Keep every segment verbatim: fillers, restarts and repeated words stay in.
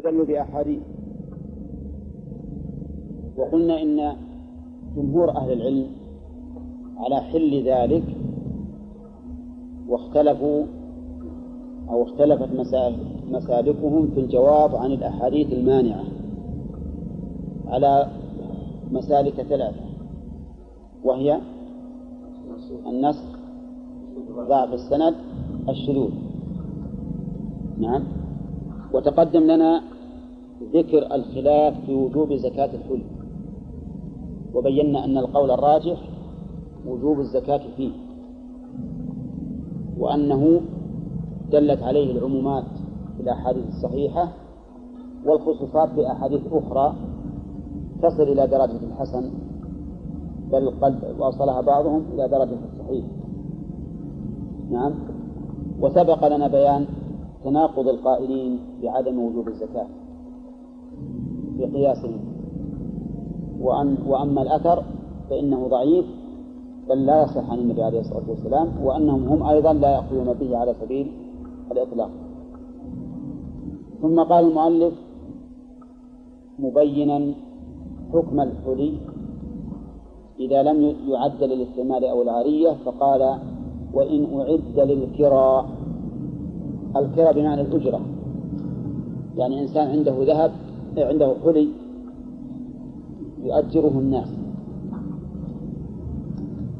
استدلوا بأحاديث. وقلنا إن جمهور أهل العلم على حل ذلك، واختلفوا أو اختلفت مسالكهم في الجواب عن الأحاديث المانعة على مسالك ثلاثة، وهي النسخ، ضعف السند، الشذوذ. نعم. وتقدم لنا ذكر الخلاف في وجوب زكاة الحلي، وبينا أن القول الراجح وجوب الزكاة فيه، وأنه دلت عليه العمومات في الأحاديث الصحيحة والخصوصات في أحاديث أخرى تصل إلى درجة الحسن، بل قد وصلها بعضهم إلى درجة الصحيح. نعم. وسبق لنا بيان تناقض القائلين بعدم وجوب الزكاة في قياسهم، وأن وأما الأثر فإنه ضعيف بل لا يصح عن النبي عليه الصلاة والسلام، وأنهم هم أيضا لا يقولون به على سبيل الإطلاق. ثم قال المؤلف مبينا حكم الحلي إذا لم يعد للاستعمال أو العارية، فقال وإن أعد للكرى. الكرى بمعنى الأجرة، يعني إنسان عنده ذهب، عنده حلي يؤجره الناس،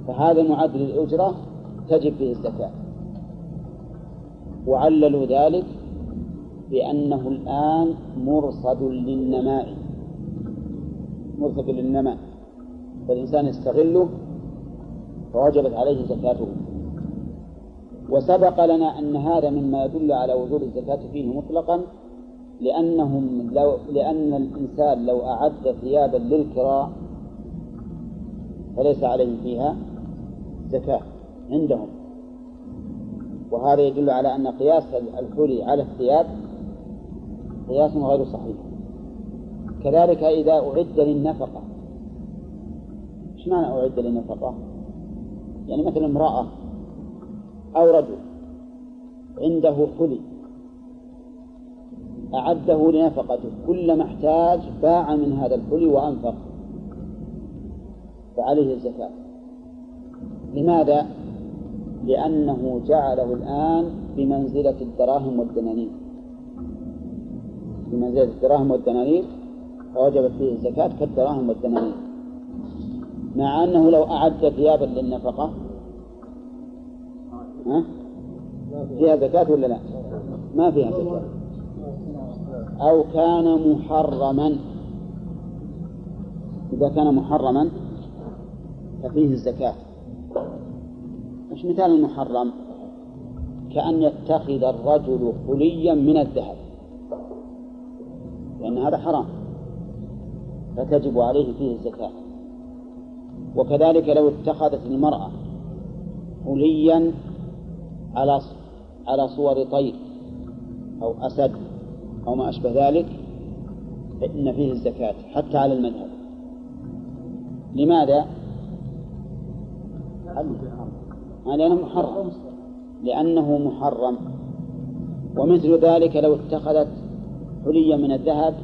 فهذا معد للأجرة تجب به الزكاة. وعللوا ذلك بأنه الآن مرصد للنماء، مرصد للنماء، فالإنسان يستغله فوجبت عليه زكاته. وسبق لنا أن هذا مما يدل على وجوب الزكاة فيه مطلقا، لأنهم لو لأن الإنسان لو أعد ثيابا للكراء فليس عليه فيها زكاة عندهم، وهذا يدل على أن قياس الحلي على الثياب قياس غير صحيح. كذلك إذا أعد للنفقة. إيش معنى أعد للنفقة؟ يعني مثل امرأة أو رجل عنده حلي أعده لنفقته، كلما احتاج باع من هذا الحلي وأنفق، فعليه الزكاة. لماذا؟ لأنه جعله الآن بمنزلة الدراهم والدنانير، بمنزلة الدراهم والدنانير، فوجبت فيه الزكاة كالدراهم والدنانير، مع أنه لو أعد ثيابا للنفقة ها؟ فيها زكاة ولا لا؟ ما فيها زكاة. أو كان محرما، إذا كان محرما ففيه الزكاة. مش مثال المحرم؟ كأن يتخذ الرجل حليا من الذهب، لأن هذا حرام فتجب عليه فيه الزكاة. وكذلك لو اتخذت المرأة حليا على على صور طير أو أسد أو ما أشبه ذلك فإن فيه الزكاة حتى على المذهب. لماذا؟ لأنه محرم، لأنه محرم. ومثل ذلك لو اتخذت حلية من الذهب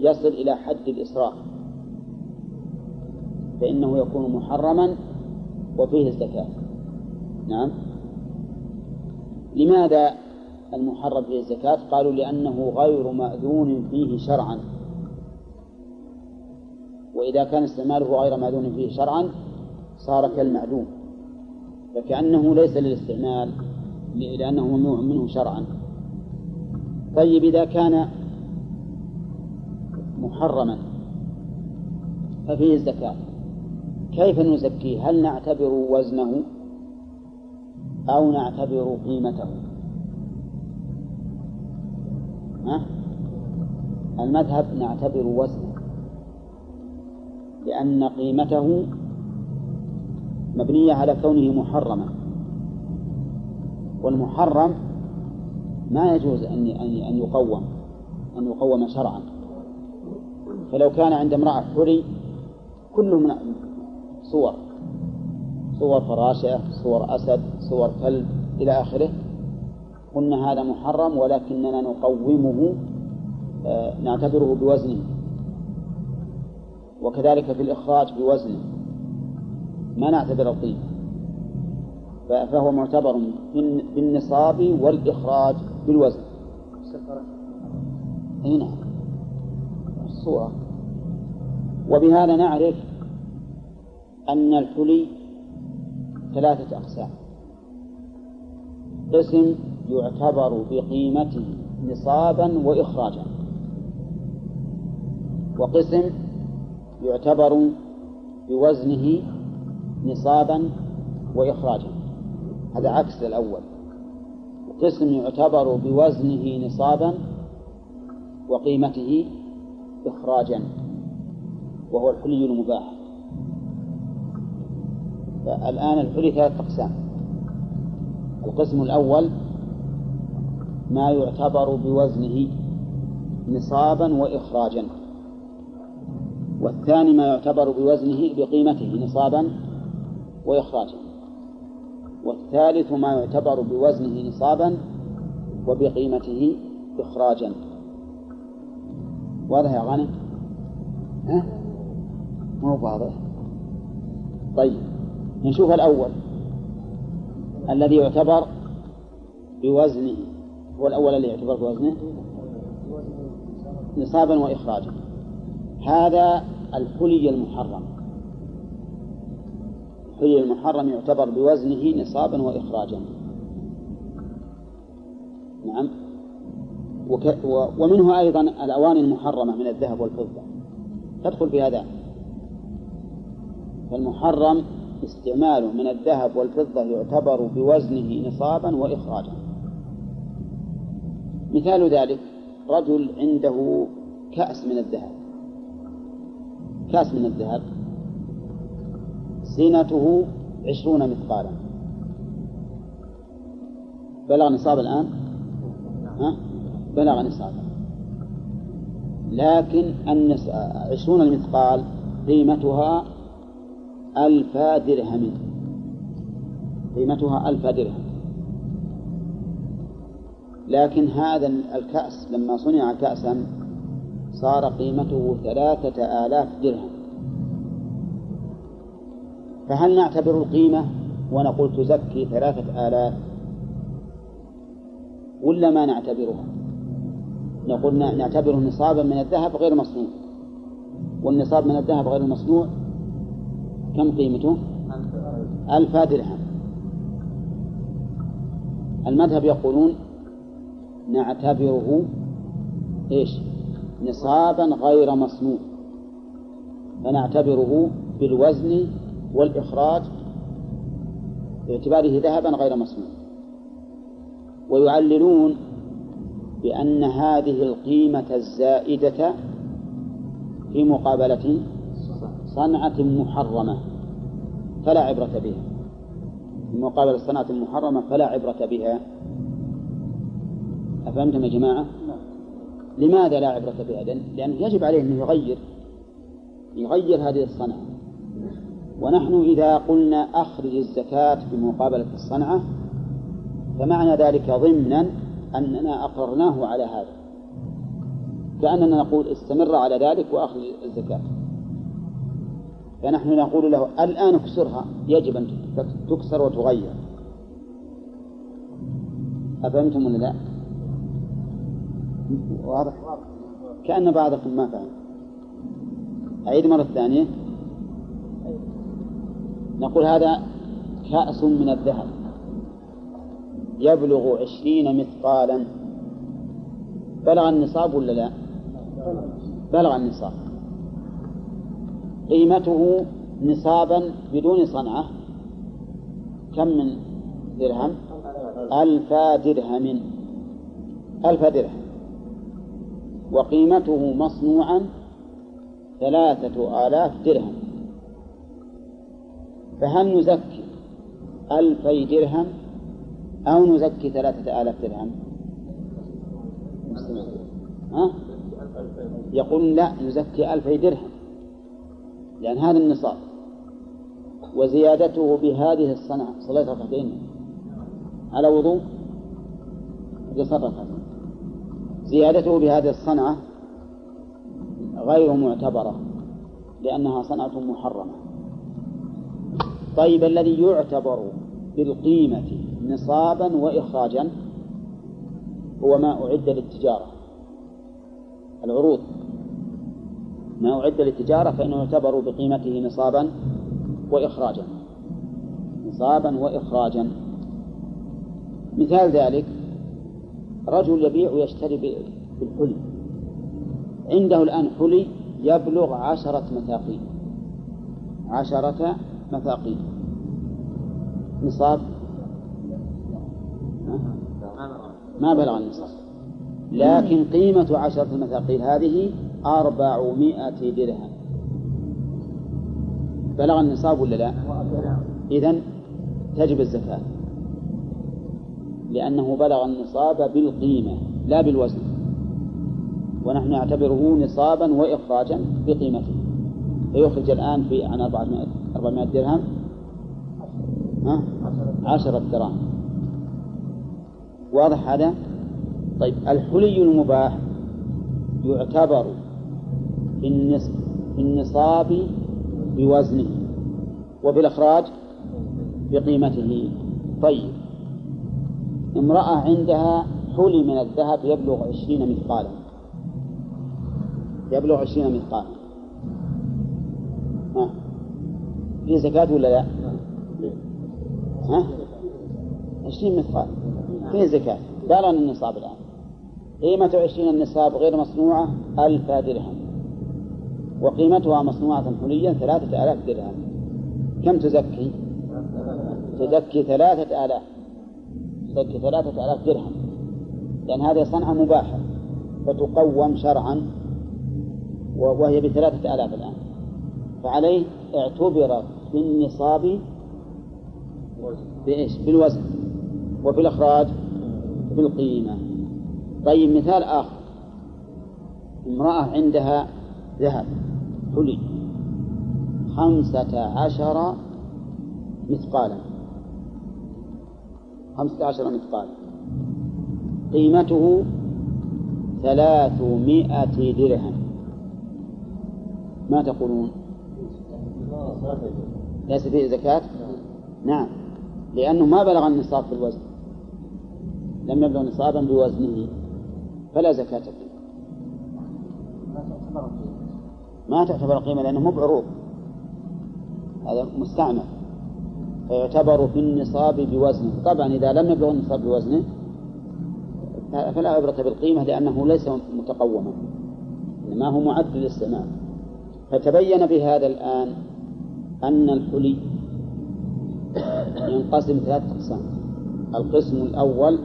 يصل إلى حد الإسراف فإنه يكون محرما وفيه الزكاة. نعم. لماذا المحرم فيه الزكاة؟ قالوا لأنه غير مأذون فيه شرعا، وإذا كان استعماله غير مأذون فيه شرعا صار كالمعدوم، فكأنه ليس للاستعمال لأنه ممنوع منه شرعا. طيب إذا كان محرما ففيه الزكاة، كيف نزكيه؟ هل نعتبر وزنه أو نعتبر قيمته؟ أه؟ المذهب نعتبر وزنه، لأن قيمته مبنية على كونه محرما، والمحرم ما يجوز أن أن يقوم أن يقوم شرعا. فلو كان عند امرأة حري كله من صور صور فراشة، صور أسد، صور كلب إلى آخره، قلنا هذا محرم ولكننا نقومه نعتبره بوزنه، وكذلك في الإخراج بوزنه ما نعتبر الطين، فهو معتبر بالنصاب والإخراج بالوزن. هنا الصورة. وبهذا نعرف أن الحلي ثلاثة أقسام: قسم يعتبر بقيمته نصابا وإخراجا، وقسم يعتبر بوزنه نصابا وإخراجا، هذا عكس الأول. قسم يعتبر بوزنه نصابا وقيمته إخراجا، وهو الحلي المباح. الآن الحلي ثلاثة أقسام: القسم الأول ما يعتبر بوزنه نصابا وإخراجا، والثاني ما يعتبر بوزنه بقيمته نصابا وإخراجا، والثالث ما يعتبر بوزنه نصابا وبقيمته إخراجا. واضح يا غانم؟ ها؟ مو واضح. طيب نشوف الأول الذي يعتبر بوزنه، هو الأول الذي يعتبر بوزنه نصابا وإخراجا، هذا الحلي المحرم. الحلي المحرم يعتبر بوزنه نصابا وإخراجا. نعم. وك... و... ومنه أيضا الأواني المحرمة من الذهب والفضة تدخل في هذا. فالمحرم استعماله من الذهب والفضة يعتبر بوزنه نصابا وإخراجا. مثال ذلك: رجل عنده كأس من الذهب، كأس من الذهب زينته عشرون مثقالا، بلغ نصاب الآن؟ ها؟ بلغ نصابا، لكن عشرون المثقال قيمتها ألف درهم، قيمتها ألف درهم. لكن هذا الكأس لما صنع كأسا صار قيمته ثلاثة آلاف درهم. فهل نعتبر القيمة ونقول تزكي ثلاثة آلاف، ولا ما نعتبرها؟ نقول نعتبره نصابا من الذهب غير مصنوع، والنصاب من الذهب غير المصنوع كم قيمته؟ ألف درهم. المذهب يقولون نعتبره إيش؟ نصابا غير مصنوع، فنعتبره بالوزن والإخراج باعتباره ذهبا غير مصنوع. ويعللون بأن هذه القيمة الزائدة في مقابلة صنعة محرمة فلا عبرة بها، في مقابلة صنعة محرمة فلا عبرة بها. أفهمتم يا جماعة؟ لماذا لا عبرة بها؟ لأنه يجب عليه أن يغير يغير هذه الصنعة. ونحن إذا قلنا أخرج الزكاة بمقابلة الصنعة فمعنى ذلك ضمنا أننا أقررناه على هذا، كأننا نقول استمر على ذلك وأخرج الزكاة. فنحن نقول له الآن اكسرها، يجب أن تكسر وتغير. أفهمتم ولا لا؟ واضح؟ كأن بعضكم ما فهم. أعيد مرة ثانية. نقول هذا كأس من الذهب يبلغ عشرين مثقالا، بلغ النصاب ولا لا؟ بلغ النصاب. قيمته نصابا بدون صنعة كم من درهم؟ ألف درهم، ألف درهم. وقيمته مصنوعا ثلاثة آلاف درهم. فهل نزكي ألفي درهم أو نزكي ثلاثة آلاف درهم؟ ها؟ يقول لا، نزكي ألفي درهم، لأن هذا النصاب وزيادته بهذه الصنعة. صليت ركعتين على وضوء، صليت ركعتين، زيادته بهذه الصنعة غير معتبرة لأنها صنعة محرمة. طيب الذي يعتبر بالقيمة نصابا وإخراجا هو ما أعد للتجارة، العروض، ما أعد للتجارة فإنه يعتبر بقيمته نصابا وإخراجا، نصابا وإخراجا. مثال ذلك رجل يبيع ويشتري بالحلي، عنده الآن حلي يبلغ عشرة مثاقيل، عشرة مثاقيل نصاب ما بلغ النصاب، لكن قيمة عشرة المثاقيل هذه أربعمائة درهم. بلغ النصاب ولا لا؟ إذن تجب الزكاة لأنه بلغ النصاب بالقيمة لا بالوزن، ونحن نعتبره نصابا وإخراجا بقيمته، فيخرج الآن في عن أربعمائة درهم عشرة دراهم. واضح هذا؟ طيب الحلي المباح يعتبر النصاب بوزنه وبالإخراج بقيمته. طيب امرأة عندها حلي من الذهب يبلغ عشرين مثقالا، يبلغ عشرين مثقالا، ها في زكاة ولا لا؟ ها عشرين مثقال في زكاة، دارا النصاب الآن قيمة عشرين النصاب غير مصنوعة ألف درهم، وقيمتها مصنوعة حليا ثلاثة آلاف درهم، كم تزكي؟ تزكي ثلاثة آلاف، تزكي ثلاثة آلاف درهم، لأن هذه صنعة مباحة فتقوم شرعا وهي بثلاثة آلاف الآن، فعليه اعتبر بالنصاب بإيش؟ بالوزن، وفي الإخراج بالقيمة. طيب مثال آخر، امرأة عندها ذهب حلي خمسة عشر مثقالا، خمسة عشر مثقالا، قيمته ثلاثمائة درهم، ما تقولون؟ ليس فيه زكاة؟ نعم، لأنه ما بلغ النصاب في الوزن، لم يبلغ نصابا بوزنه فلا زكاة فيه، ما تعتبر قيمة لأنه مو بعروض، هذا مستعمل، فيعتبر في النصاب بوزنه. طبعا إذا لم يبلغ النصاب بوزنه فلا عبرة بالقيمة لأنه ليس متقوما، إنما هو معد للاستعمال. فتبين بهذا الآن أن الحلي ينقسم ثلاثة أقسام، القسم الأول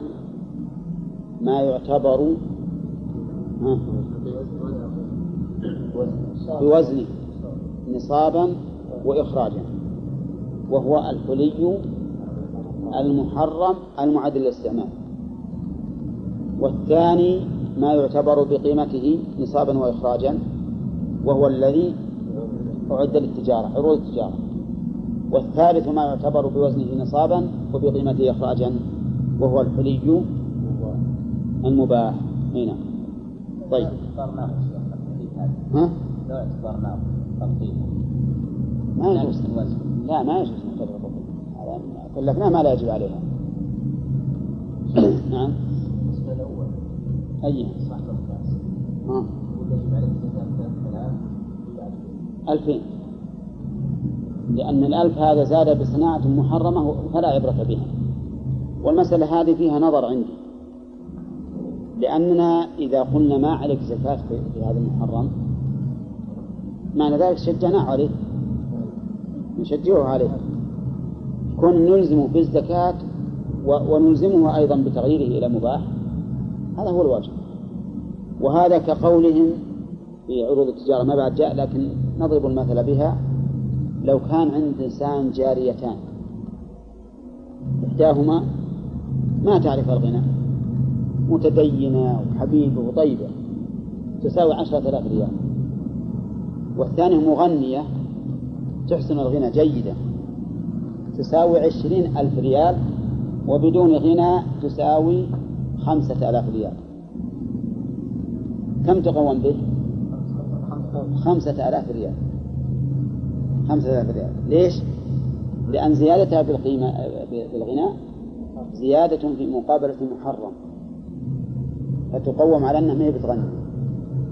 ما يعتبر بوزنه نصابا وإخراجا، وهو الحلي المحرم المعد للاستعمال، والثاني ما يعتبر بقيمته نصابا وإخراجا، وهو الذي أعد للتجارة، عروض التجارة، والثالث ما يعتبر بوزنه نصابا وبقيمته إخراجا، وهو الحلي المباح. هنا طيب ها؟ لو اعتبرناه تقييمه ما يجوز الوزن، لا ما يجوز نعتبره بالقيمة، كلفناه ما لا يجب عليها. نعم بالنسبة الأول أي صاحب القياس ها يجب عليه ألفين، لأن الألف هذا زاد بصناعة محرمة فلا عبرة بها. والمسألة هذه فيها نظر عندي، لأننا إذا قلنا ما عليك زكاة في هذا المحرم معنى ذلك شجعنا عليه، نشجعه عليه، كون نلزمه بالزكاة ونلزمه أيضا بتغييره إلى مباح، هذا هو الواجب. وهذا كقولهم في عروض التجارة ما بعد جاء، لكن نضرب المثل بها. لو كان عند إنسان جاريتان إحداهما ما تعرف الغنى، متدينة وحبيبة وطيبة تساوي عشرة آلاف ريال، والثانية مغنية تحسن الغنى جيدا تساوي عشرين ألف ريال، وبدون غنى تساوي خمسة آلاف ريال، كم تقوم به؟ خمسة آلاف ريال خمسة آلاف ريال. ليش؟ لأن زيادتها بالقيمة بالغناء زيادة في مقابلة محرم، فتقوم على أنها ما هي بتغنى،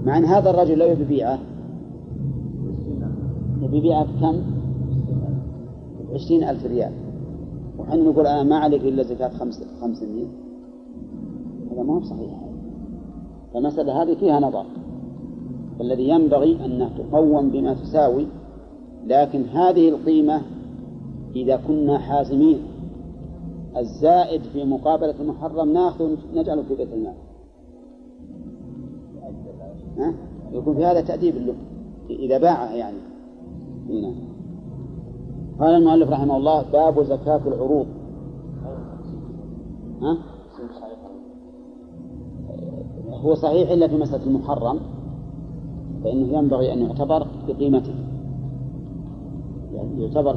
مع أن هذا الرجل لو يبيعه يبيعه بكم؟ عشرين ألف ريال، وحن نقول أنا ما عليك إلا زكاة خمسة خمسة مئة. هذا ما هو صحيح. فمسألة هذه فيها نظر، فالذي ينبغي أن تقوم بما تساوي، لكن هذه القيمة إذا كنا حازمين الزائد في مقابلة المحرم نأخذ نجعله في بيت المال، ها؟ يكون في هذا تأديب له إذا باعها يعني. هنا قال المؤلف رحمه الله: باب زكاة العروض. ها؟ هو صحيح إلا في مسألة المحرم، فإنه ينبغي أن يعتبر بقيمته، يعني يعتبر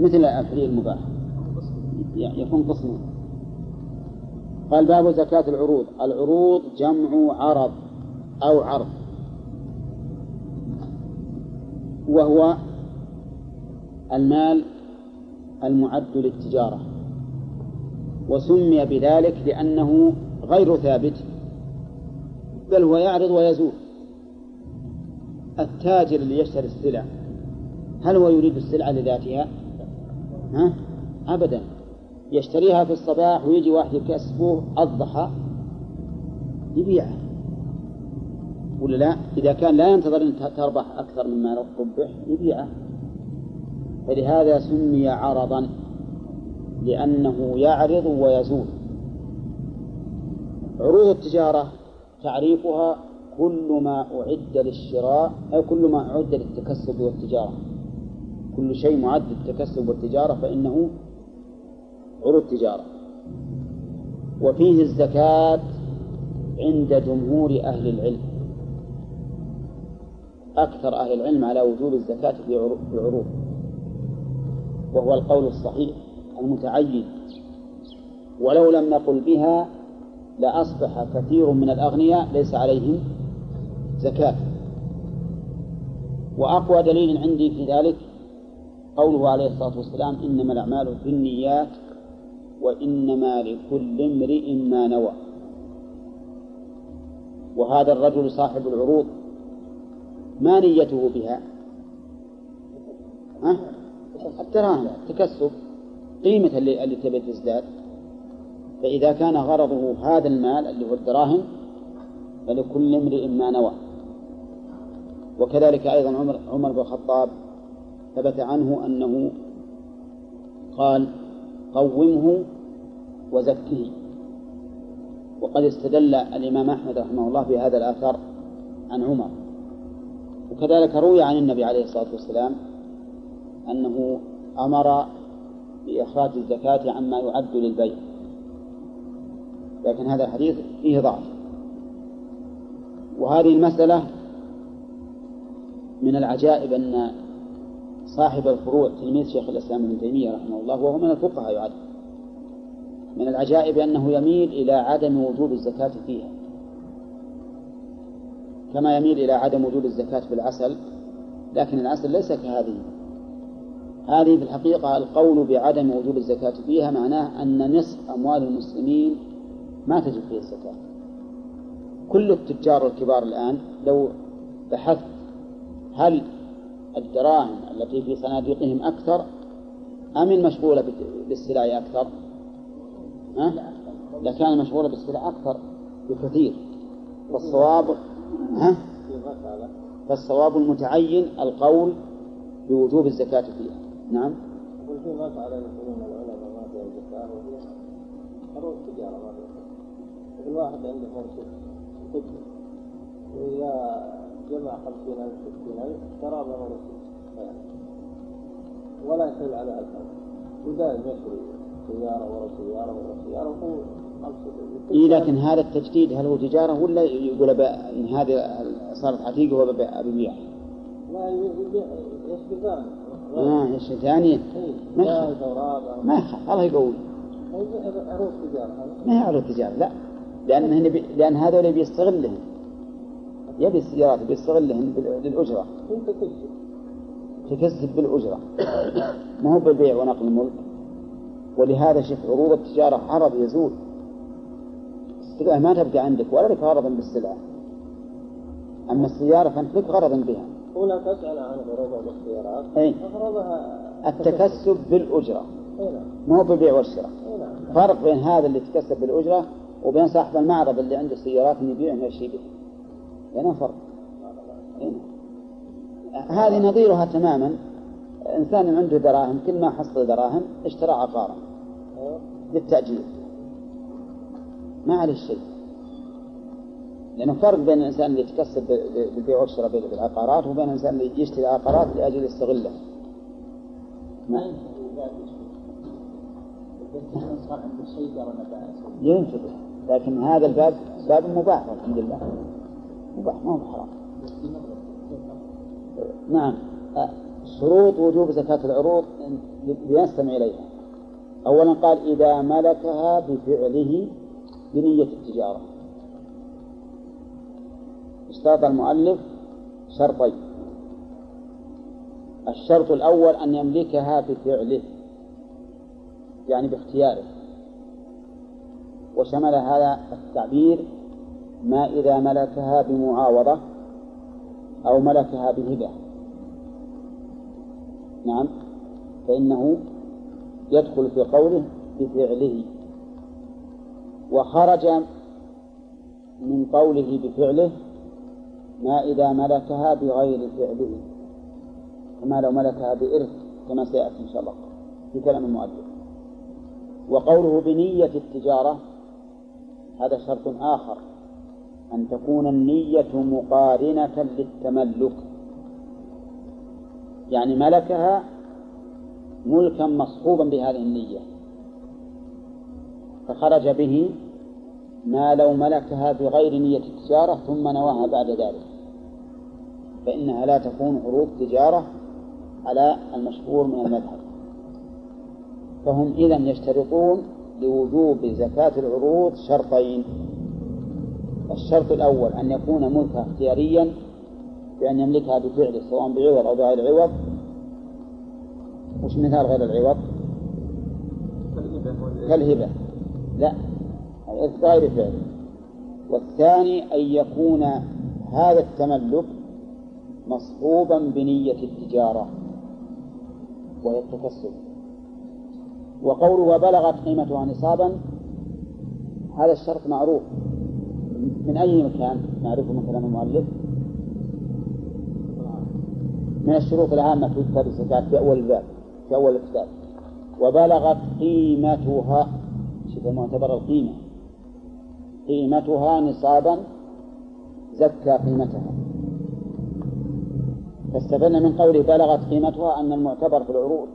مثل الحلي المباح يكون قسمه. قال: باب زكاة العروض. العروض جمع عرض أو عرض، وهو المال المعد للتجارة، وسمي بذلك لأنه غير ثابت بل هو يعرض ويزول. التاجر اللي يشتري السلع هل هو يريد السلعة لذاتها؟ ها؟ أبدا، يشتريها في الصباح ويجي واحد يكسبه الضحى يبيعها ولا لا؟ إذا كان لا ينتظر أن تربح أكثر مما ربح يبيعها، فلهذا سمي عرضا لأنه يعرض ويزول. عروض التجارة تعريفها كل ما أعد للشراء أو كل ما أعد للتكسب والتجارة، كل شيء معد للتكسب والتجارة فإنه عروض تجارة. وفيه الزكاة عند جمهور أهل العلم، أكثر أهل العلم على وجوب الزكاة في العروض، وهو القول الصحيح المتعين، ولو لم نقل بها لأصبح كثير من الأغنياء ليس عليهم زكاة. وأقوى دليل عندي في ذلك قوله عليه الصلاة والسلام: إنما الأعمال بالنيات وإنما لكل امرئ ما نوى. وهذا الرجل صاحب العروض ما نيته بها؟ ها؟ التراهن، التكسب، قيمة اللي, اللي تبي تزداد. فإذا كان غرضه هذا المال اللي هو الدراهم فلكل امرئ ما نوى. وكذلك أيضا عمر, عمر بن الخطاب ثبت عنه أنه قال: قومه وزكه. وقد استدل الإمام أحمد رحمه الله بهذا الآثار عن عمر. وكذلك روي عن النبي عليه الصلاة والسلام أنه أمر بإخراج الزكاة عما يعد للبيع، لكن هذا الحديث فيه ضعف. وهذه المسألة من العجائب أن صاحب الفروع تلميذ شيخ الإسلام ابن تيمية رحمه الله، وهو من الفقهاء يعد، من العجائب أنه يميل إلى عدم وجوب الزكاة فيها، كما يميل إلى عدم وجوب الزكاة في العسل، لكن العسل ليس كهذه. هذه في الحقيقة القول بعدم وجوب الزكاة فيها معناه أن نصف أموال المسلمين ما تجب فيه الزكاة. كل التجار الكبار الآن لو بحثت هل الدراهم التي في صناديقهم أكثر أم المشغولة بالسلع أكثر؟ أه؟ لكان المشغولة بالسلع أكثر بكثير. والصواب أه؟ فالصواب المتعين القول بوجوب الزكاة فيها. نعم. الواحد عنده مرشد تكتب وإذا جمع خمسين ألف ستين ألف ترى له مرشد ولا يحل على هذا، وذا يشري سيارة ورا سيارة ورا سيارة وهو خمسة. إيه، لكن هذا التجديد هل هو تجارة ولا يقول بقى إن هذا صارت عتيقة وهو ببيع؟ لا يبيع، يشري ثاني. آه يشري ثاني. ما يخاف الله يقول. عروض تجارة ما هي عروض تجارة، لا، لأن هذول بيستغلهم يبي السيارات بيستغلهن للأجرة، تكسب بالأجرة، ما هو بالبيع ونقل الملك. ولهذا شف عروض التجارة عرض يزول، السلعة ما تبقى عندك ولا لك غرض بالسلعة، أما السيارة فأنت لك غرض بها. ولا تسأل عن غرضها بالسيارات، غرضها التكسب بالأجرة، ما هو بالبيع والشراء. فرق بين هذا اللي تكسب بالأجرة وبين صاحب المعرض اللي عنده سيارات يبيعها ويشتريها، هنا فرق. هذه نظيرها تماما، إنسان عنده دراهم كل ما حصل دراهم اشترى عقارا للتأجير، ما عليه شيء، لأنه فرق بين الإنسان اللي يتكسب بالبيع والشراء بالعقارات وبين الإنسان اللي يشتري عقارات لأجل يستغله. ما ينفذ، لكن هذا الباب باب مباح الحمد لله، مباح ما هو حرام. نعم، شروط وجوب زكاة العروض ليستمع إليها. أولا قال إذا ملكها بفعله بنية التجارة. اشترط المؤلف شرطين، الشرط الأول أن يملكها بفعله يعني باختياره، وشمل هذا التعبير ما إذا ملكها بمعاوضة أو ملكها بهبة. نعم، فإنه يدخل في قوله بفعله، وخرج من قوله بفعله ما إذا ملكها بغير فعله، كما لو ملكها بإرث كما سيأتي إن شاء الله في كلام المؤلف. وقوله بنية التجارة هذا شرط آخر، أن تكون النية مقارنة للتملك، يعني ملكها ملكا مصحوبا بهذه النية، فخرج به ما لو ملكها بغير نية التجارة ثم نواها بعد ذلك، فإنها لا تكون عروض تجارة على المشهور من المذهب. فهم إذن يشترطون لوجوب زكاة العروض شرطين، الشرط الأول أن يكون ملكها اختياريا بأن يملكها بفعله سواء بعوض أو بغير عوض. وش مثال غير العوض؟ كالهبة، لا غير فعله. والثاني أن يكون هذا التملك مصحوبا بنية التجارة وهي التكسب. وقوله وبلغت قيمتها نصابا هذا الشرط معروف من أي مكان، نعرفه من كلام المؤلف، من الشروط العامة في كتاب الزكاة في أول الباب في أول الكتاب. وبلغت قيمتها، شوف المعتبر القيمة، قيمتها نصابا زكى قيمتها. فاستفدنا من قوله بلغت قيمتها أن المعتبر في العروض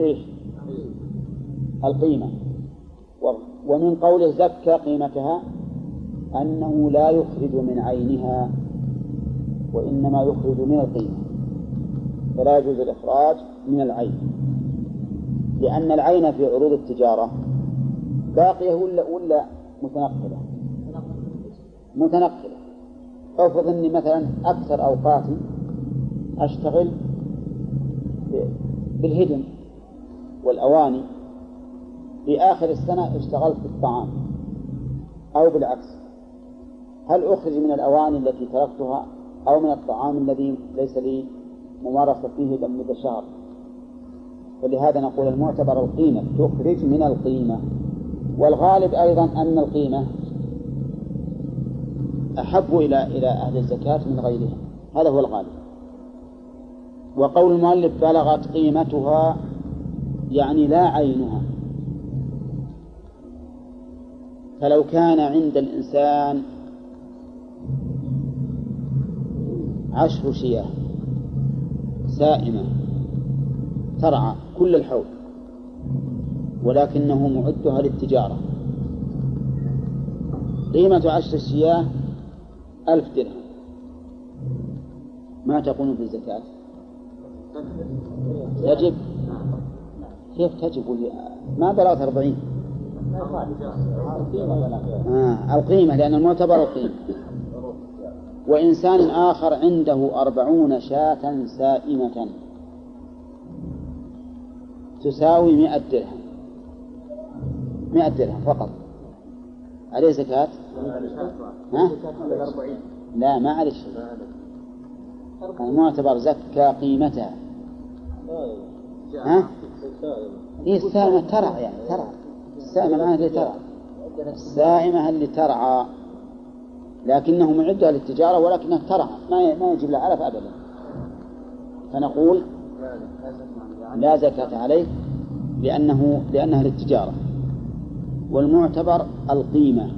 إيش؟ القيمة. ومن قوله زكى قيمتها أنه لا يخرج من عينها وإنما يخرج من القيمة، فلا يجوز الإخراج من العين، لأن العين في عروض التجارة باقية ولا ولا متنقلة؟ متنقلة. أفرض أني مثلا أكثر أوقاتي أشتغل بالهدم والأواني، في آخر السنة اشتغلت بالطعام أو بالعكس، هل أخرج من الأواني التي تركتها أو من الطعام الذي ليس لي ممارسة فيه لمدة شهر؟ فلهذا نقول المعتبر القيمة تخرج من القيمة. والغالب أيضا أن القيمة أحب إلى إلى أهل الزكاة من غيرها، هذا هو الغالب. وقول المؤلف بلغت قيمتها يعني لا عينها، فلو كان عند الإنسان عشر شياه سائمة ترعى كل الحول ولكنه معدها للتجارة، قيمة عشر شياه ألف درهم، ما تقوم بالزكاة؟ يجب، كيف تجب؟ ما بلغت أربعين آه القيمة، لأن المعتبر القيمة. وإنسان آخر عنده أربعون شاة سائمة تساوي مئة درهم، مئة درهم فقط. عليه زكاة؟ ها؟ لا ما عليه شيء، معتبر زكى قيمتها. ها؟ هي السائمة ترعى، يعني ترعى السائمة معناها اللي ترعى، السائمة اللي ترعى لكنه معدها للتجارة ولكنها ترعى ما يجب لها علف أبدا، فنقول لا زكاة عليه لأنه لأنها للتجارة، والمعتبر القيمة.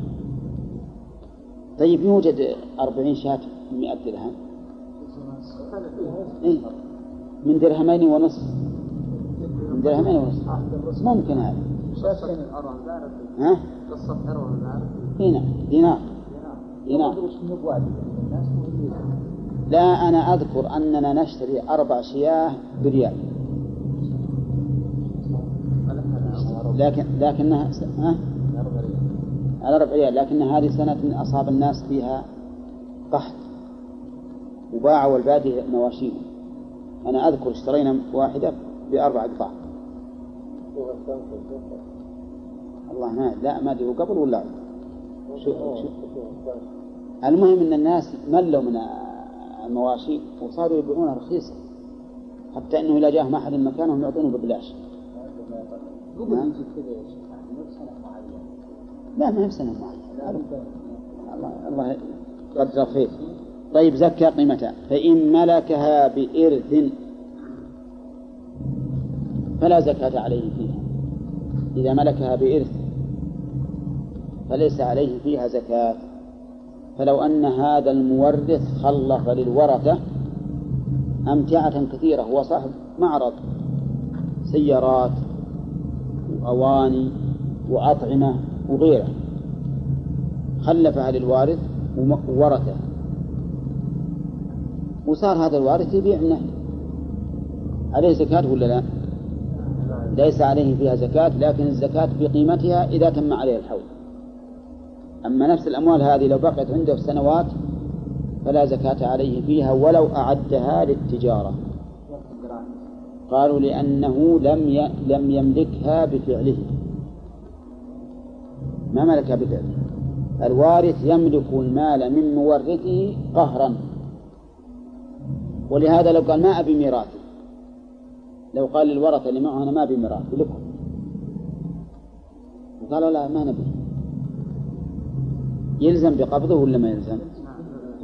طيب يوجد أربعين شاة مئة درهم، إيه؟ من درهمين ونصف، من درهمين ونصف ممكن هذا. ها؟ هنا دينار دينار لا أنا أذكر أننا نشتري أربع شياه بريال، لكن لكنها ها على ربع ريال، لكن هذه سنة أصاب الناس فيها قحط وباعوا البادية مواشيه. أنا أذكر اشترينا واحدة بأربع قطع. الله ما لا ما دي قبل ولا شو شو المهم إن الناس ملوا من المواشي وصاروا يبيعونها رخيصة، حتى إنه إذا جاه ما أحد مكانهم يعطونه ببلاش. لا ما يمسنا معي الله الله قد رفيق. طيب زكى قيمتها، فإن ملكها بإرث فلا زكاة عليه فيها. إذا ملكها بإرث فليس عليه فيها زكاة، فلو أن هذا المورث خلف للورثة أمتعة كثيرة، هو صاحب معرض سيارات وأواني وأطعمة وغيره، خلفها للوارث وورثه، وصار هذا الوارث يبيع منه، عليه زكاة ولا لا؟ ليس عليه فيها زكاة، لكن الزكاة بقيمتها إذا تم عليه الحول. أما نفس الأموال هذه لو بقيت عنده سنوات فلا زكاة عليه فيها ولو أعدها للتجارة. قالوا لأنه لم لم يملكها بفعله، ما ملكها بفعله. الوارث يملك المال من مورثه قهرا، ولهذا لو قال ما أبي ميراثي، لو قال للورثة اللي معه أنا ما أبي ميراثي لكم، وقالوا لا ما نبي، يلزم بقبضه ولا ما يلزم؟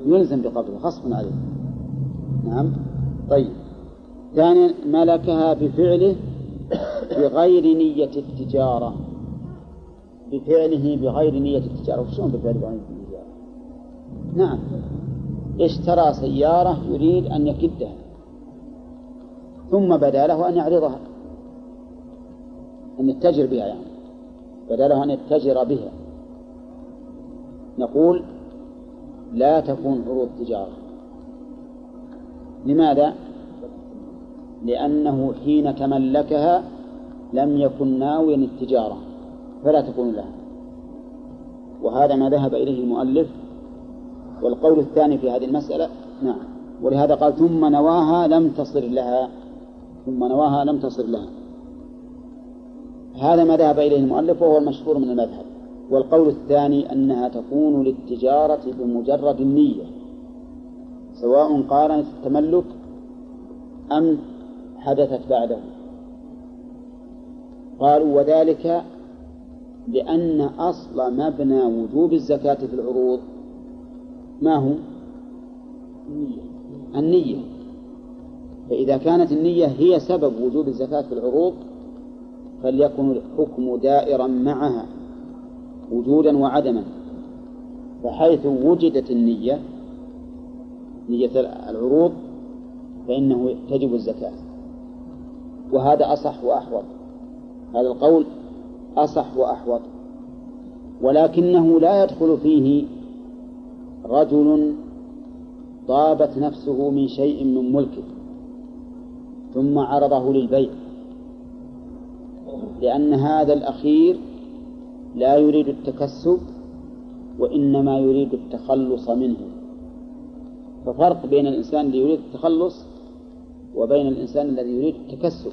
يلزم بقبضه، خصم عليه. نعم. طيب ثانيا ملكها بفعله بغير نية التجارة، بفعله بغير نية التجارة. وشلون بفعله بغير نية التجارة؟ نعم اشترى سيارة يريد أن يكدها ثم بدا له أن يعرضها، أن يتجر بها، يعني بدا له أن يتجر بها. نقول لا تكون عروض تجارة. لماذا؟ لأنه حين تملكها لم يكن ناويا التجارة فلا تكون لها، وهذا ما ذهب إليه المؤلف. والقول الثاني في هذه المسألة نعم، ولهذا قال ثم نواها لم تصر لها، ثم نواها لم تصر لها، هذا ما ذهب إليه المؤلف وهو المشهور من المذهب. والقول الثاني أنها تكون للتجارة بمجرد النية، سواء قارنت التملك أم حدثت بعده. قالوا وذلك لأن أصل مبنى وجوب الزكاة في العروض ما هو؟ النية. فإذا كانت النية هي سبب وجوب الزكاة في العروض فليكن الحكم دائرا معها وجودا وعدما، فحيث وجدت النية نية العروض فإنه تجب الزكاة. وهذا أصح وأحوط، هذا القول أصح وأحوط، ولكنه لا يدخل فيه رجل طابت نفسه من شيء من ملكه ثم عرضه للبيع، لأن هذا الأخير لا يريد التكسب وإنما يريد التخلص منه، ففرق بين الإنسان الذي يريد التخلص وبين الإنسان الذي يريد التكسب.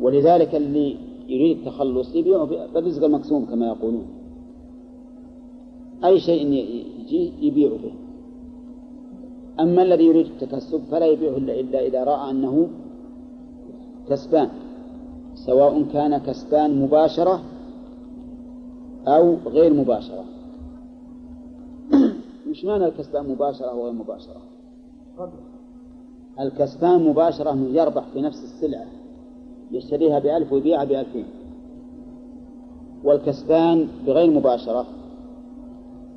ولذلك اللي يريد التخلص يبيعه بالرزق المقسوم كما يقولون، أي شيء يجي يبيعه به. أما الذي يريد التكسب فلا يبيعه إلا إذا رأى أنه كسبان، سواء كان كسبان مباشرة أو غير مباشرة. مش معنى الكسبان مباشرة أو غير مباشرة؟ الكسبان مباشرة من يربح في نفس السلعة يشتريها بألف ويبيعها بألفين، والكسبان بغير مباشرة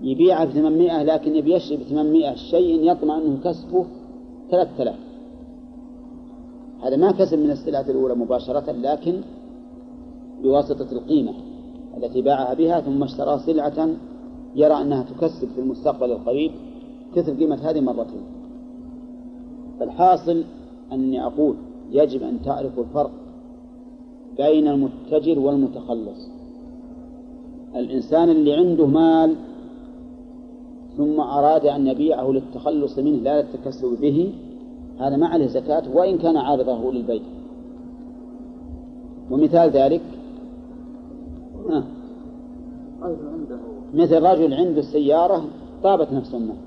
يبيعها بثمانمائة لكن يبي يشتري بثمانمائة شيء يطمع أنه كسبه ثلاثة آلاف. هذا ما كسب من السلعة الأولى مباشرة، لكن بواسطة القيمة التي باعها بها، ثم اشترى سلعة يرى أنها تكسب في المستقبل القريب كثر قيمة هذه مرتين. فالحاصل أني أقول يجب أن تعرفوا الفرق بين المتجر والمتخلص. الإنسان اللي عنده مال ثم أراد أن يبيعه للتخلص منه لا للتكسب به، هذا ما عليه زكاة وإن كان عارضه للبيع. ومثال ذلك آه. مثل رجل عنده السيارة طابت نفسه منه،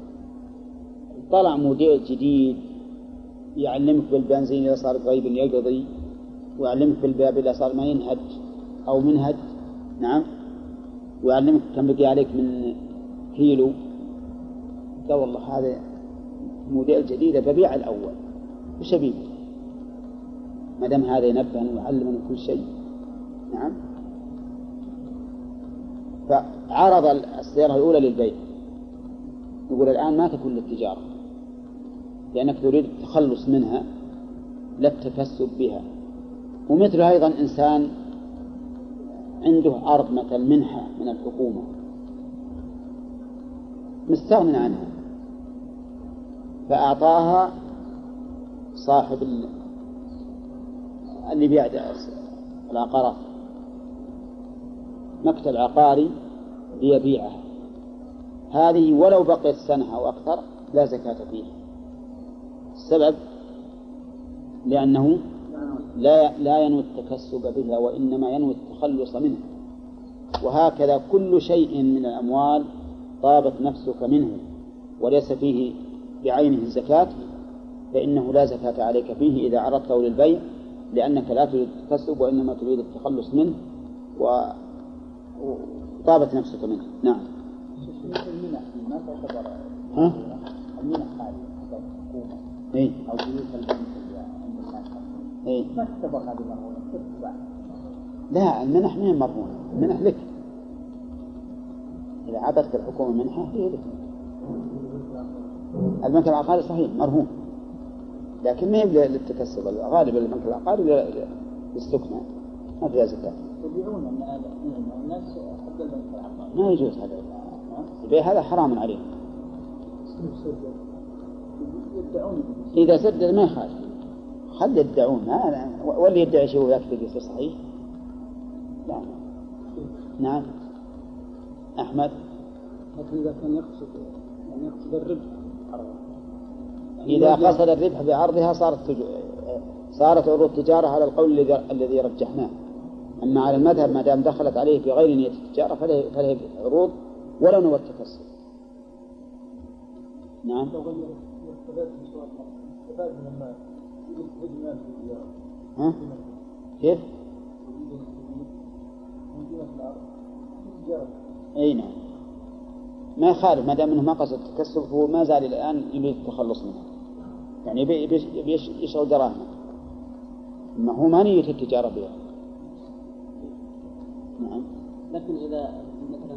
طلع موديل جديد يعلمك بالبنزين إذا صار غيب يقضي، ويعلمك بالباب إذا صار ما ينهج أو منهج، نعم، ويعلمك كم بقي عليك من كيلو. لا والله هذا موديل جديد ببيع الأول وشبيه، ما دام هذا ينبهني ويعلمني كل شيء، نعم. فعرض السيارة الأولى للبيع، يقول الآن ما تكون للتجارة لأنك تريد التخلص منها لا التكسب بها. ومثل أيضا إنسان عنده عرض مثل منحة من الحكومة مستغنى عنها، فأعطاها صاحب اللي بيع العقارات، مكتب عقاري ليبيعها، هذه ولو بقيت سنة أو أكثر لا زكاة فيها. السبب لأنه لا لا ينوي التكسب بها وإنما ينوي التخلص منها. وهكذا كل شيء من الأموال طابت نفسك منه وليس فيه بعينه الزكاة فإنه لا زكاة عليك فيه إذا عرضته للبيع، لأنك لا تريد التكسب وإنما تريد التخلص منه وطابت نفسك منه. نعم. المنح ما تعتبر ها؟ المنح هذه الحكومة إيه؟ أو بيوت البنزين عند الناس إيه؟ ما تعتبر هذه مرهونة؟ لا، المنح مين مرهونة؟ المنح لك، إذا عبرت الحكومة منحة هي لك. البنك العقاري صحيح مرهون لكن ما يبلغ للتكسب، غالبا البنك العقاري يستكنى ما فيها زكاة. يبيعون الناس حتى البنك العقاري ما يجوز هذا، هذا حرام عليهم. إذا سدد ما يخالف، خلي يدعون، واللي يدعي شيء ويكتب يصير صحيح. لا. نعم أحمد. لكن إذا كان يقصد يعني يقصد الربح عرض. إذا قصد الربح بعرضها صارت تج... صارت عروض تجارة على القول الذي رجحناه. أما على المذهب ما دام دخلت عليه بغير نية التجارة فله فله عروض ولا نوى التكسب. نعم. ها؟ كيف؟ أي نعم. ما يخالف ما دام أنه ما قصد التكسب فهو ما زال الآن يريد التخلص منها، يعني يشغل دراهمه، ما هو ما نية التجارة بها. نعم. لكن إذا مثلا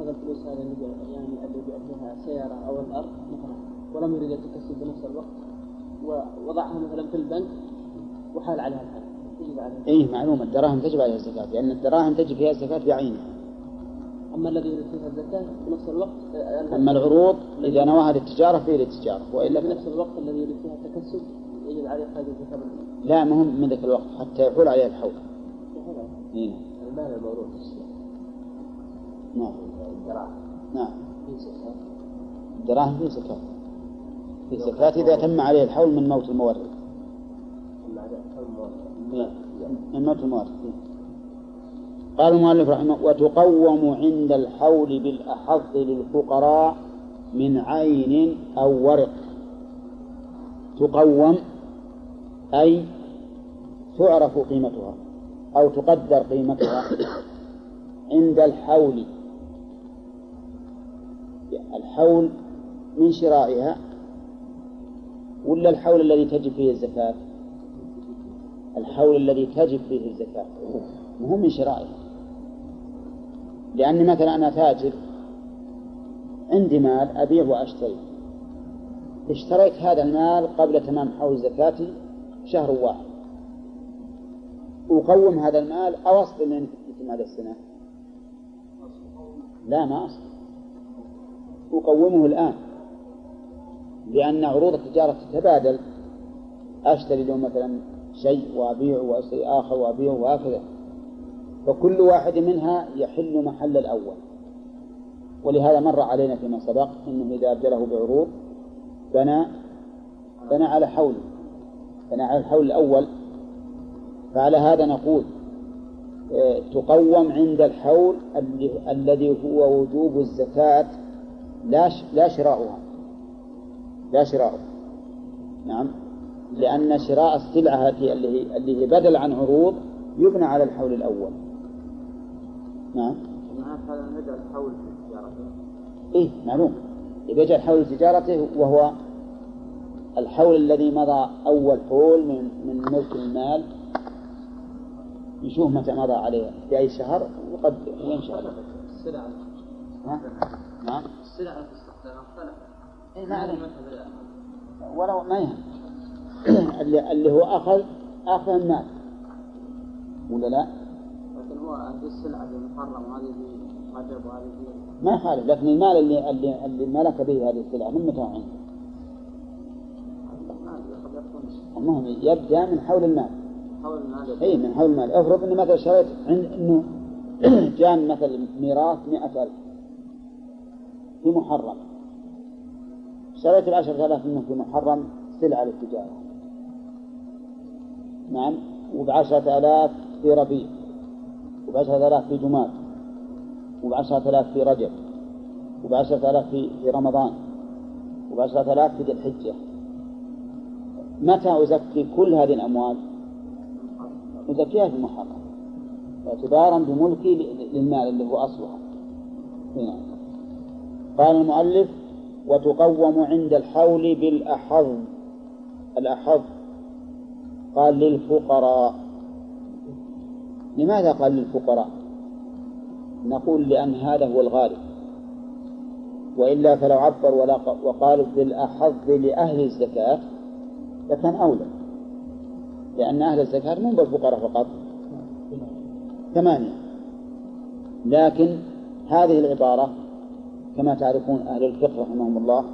هذا الفلوس هذا اللي يعني اللي بيعها سيارة أو الأرض مثلا ولم يريد التكسب بنفس الوقت ووضعها مثلا في البنك وحال عليها الحال تجب عليها. إيه معلومة الدراهم تجب عليها الزكاة، لأن يعني الدراهم تجب فيها الزكاة بعينها. أما الذي يريد فيها الزكاة في نفس الوقت. أما العروض إذا نواها للتجارة فهي للتجارة، وإلا في نفس الوقت الذي يريد فيها التكسب يجب عليه هذه الزكاة. لا مهم من ذاك الوقت حتى يحول عليها الحول. إيه. المال الموروث. نعم. الدراهم. نعم. الدراهم في زكاة. في صفات إذا تم عليه الحول من موت المورث من موت المورث. قال المؤلف رحمه الله: وتقوم عند الحول بالأحظ للفقراء من عين أو ورق. تقوم أي تعرف قيمتها أو تقدر قيمتها عند الحول. الحول من شرائها ولا الحول الذي تجب فيه الزكاة؟ الحول الذي تجب فيه الزكاة مهم من شرائها، لأن مثلا أنا تاجر عندي مال أبيع وأشتري، اشتريت هذا المال قبل تمام حول زكاتي شهر واحد، أقوم هذا المال أو أصل من هذا السنة؟ لا، ما أصل، أقومه الآن، لأن عروض التجارة تتبادل، أشتري له مثلا شيء وأبيع وأشتري آخر وأبيع وهكذا، فكل واحد منها يحل محل الأول. ولهذا مر علينا فيما سبق إنه إذا أبدله بعروض بنى بنى على حول بنى على الحول الأول. فعلى هذا نقول تقوم عند الحول الذي هو وجوب الزكاة لا شراؤها لا شراؤها نعم، لأن شراء السلعة اللي هي بدل عن عروض يبنى على الحول الأول. نعم، هذا يجعل الحول في تجارته إيه معلوم، يجعل الحول في تجارته، وهو الحول الذي مضى أول حول من من ملك المال، نشوف متى مضى عليه في أي شهر وقد ينشأ السلعة. ها؟ نعم؟ السلعة في استخدام اختلفت. إيه ما عليه ولا ما يهم. اللي اللي هو أخذ أخذ المال ولا لا؟ لكن هو هذه السلعة المحرمة هذه رجب وهذه ما يخالف، لكن المال اللي اللي اللي ملك به هذه السلعة من متى عنده؟ المهم يبدأ من حول المال. أي من حول المال. أفرض إن مثلا شريت عند إنه جان مثلا ميراث مئة ألف في محرم، شريت العشرة آلاف منه في محرم سلعة للتجارة، نعم، وبعشرة آلاف في ربيع، وبعشرة آلاف في جماد، وبعشرة آلاف في رجب، وبعشرة آلاف في رمضان، وبعشرة آلاف في ذي الحجة، متى أزكي كل هذه الأموال؟ أزكيها في المحرم اعتبارا بملكي للمال اللي هو أصلها. هنا قال المؤلف: وتقوم عند الحول بالأحظ. الأحظ قال للفقراء. لماذا قال للفقراء؟ نقول لأن هذا هو الغالب، وإلا فلو عبر وقالوا بالأحظ لأهل الزكاة لكان أولى، لأن أهل الزكاة من بالفقراء فقط ثمانية. لكن هذه العبارة كما تعرفون أهل الفقه رحمهم الله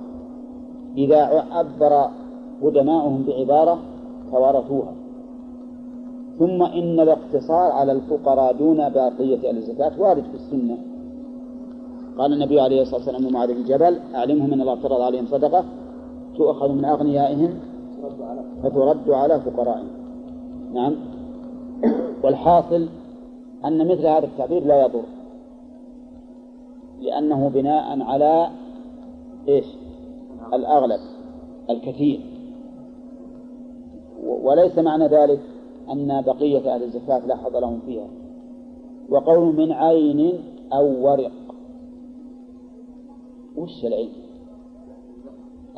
إذا عبر قدماؤهم بعبارة توارثوها، ثم إن الاقتصار على الفقراء دون باقية أهل الزكاة وارد في السنة. قال النبي عليه الصلاة والسلام لمعاذ بن جبل: أعلمهم أن الله افترض عليهم صدقة تؤخذ من أغنيائهم فترد على فقرائهم. نعم، والحاصل أن مثل هذا التعبير لا يضر، لأنه بناء على إيش؟ الأغلب الكثير، وليس معنى ذلك أن بقية أهل الزكاة لا حظ لهم فيها. وقول من عين أو ورق، وش العين؟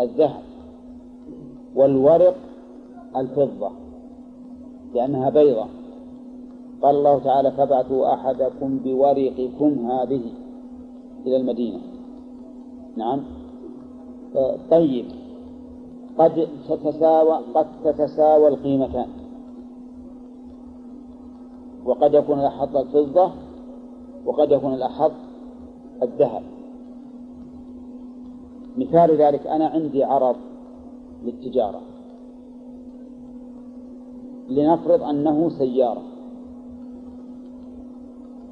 الذهب، والورق الفضة لأنها بيضة. قال الله تعالى: فابعثوا أحدكم بورقكم هذه إلى المدينة. نعم، طيب، قد تتساوى قد تتساوى القيمتان، وقد يكون الأحظ الفضة وقد يكون الأحظ الذهب. مثال ذلك: أنا عندي عرض للتجارة، لنفرض أنه سيارة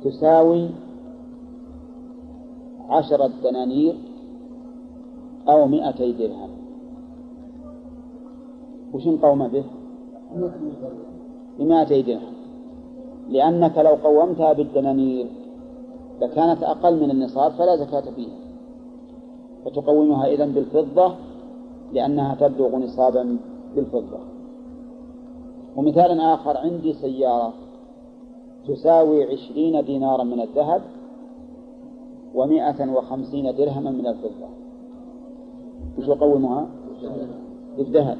تساوي عشرة دنانير أو مئتي درهم، وش نقوم به؟ بمائة درهم، لأنك لو قومتها بالدنانير لكانت أقل من النصاب فلا زكاة فيها، فتقومها إذن بالفضة لأنها تبلغ نصابا بالفضة. ومثال آخر عندي سيارة تساوي عشرين دينارا من الذهب ومائة وخمسين درهما من الفضة، وش يقومها؟ بالذهب،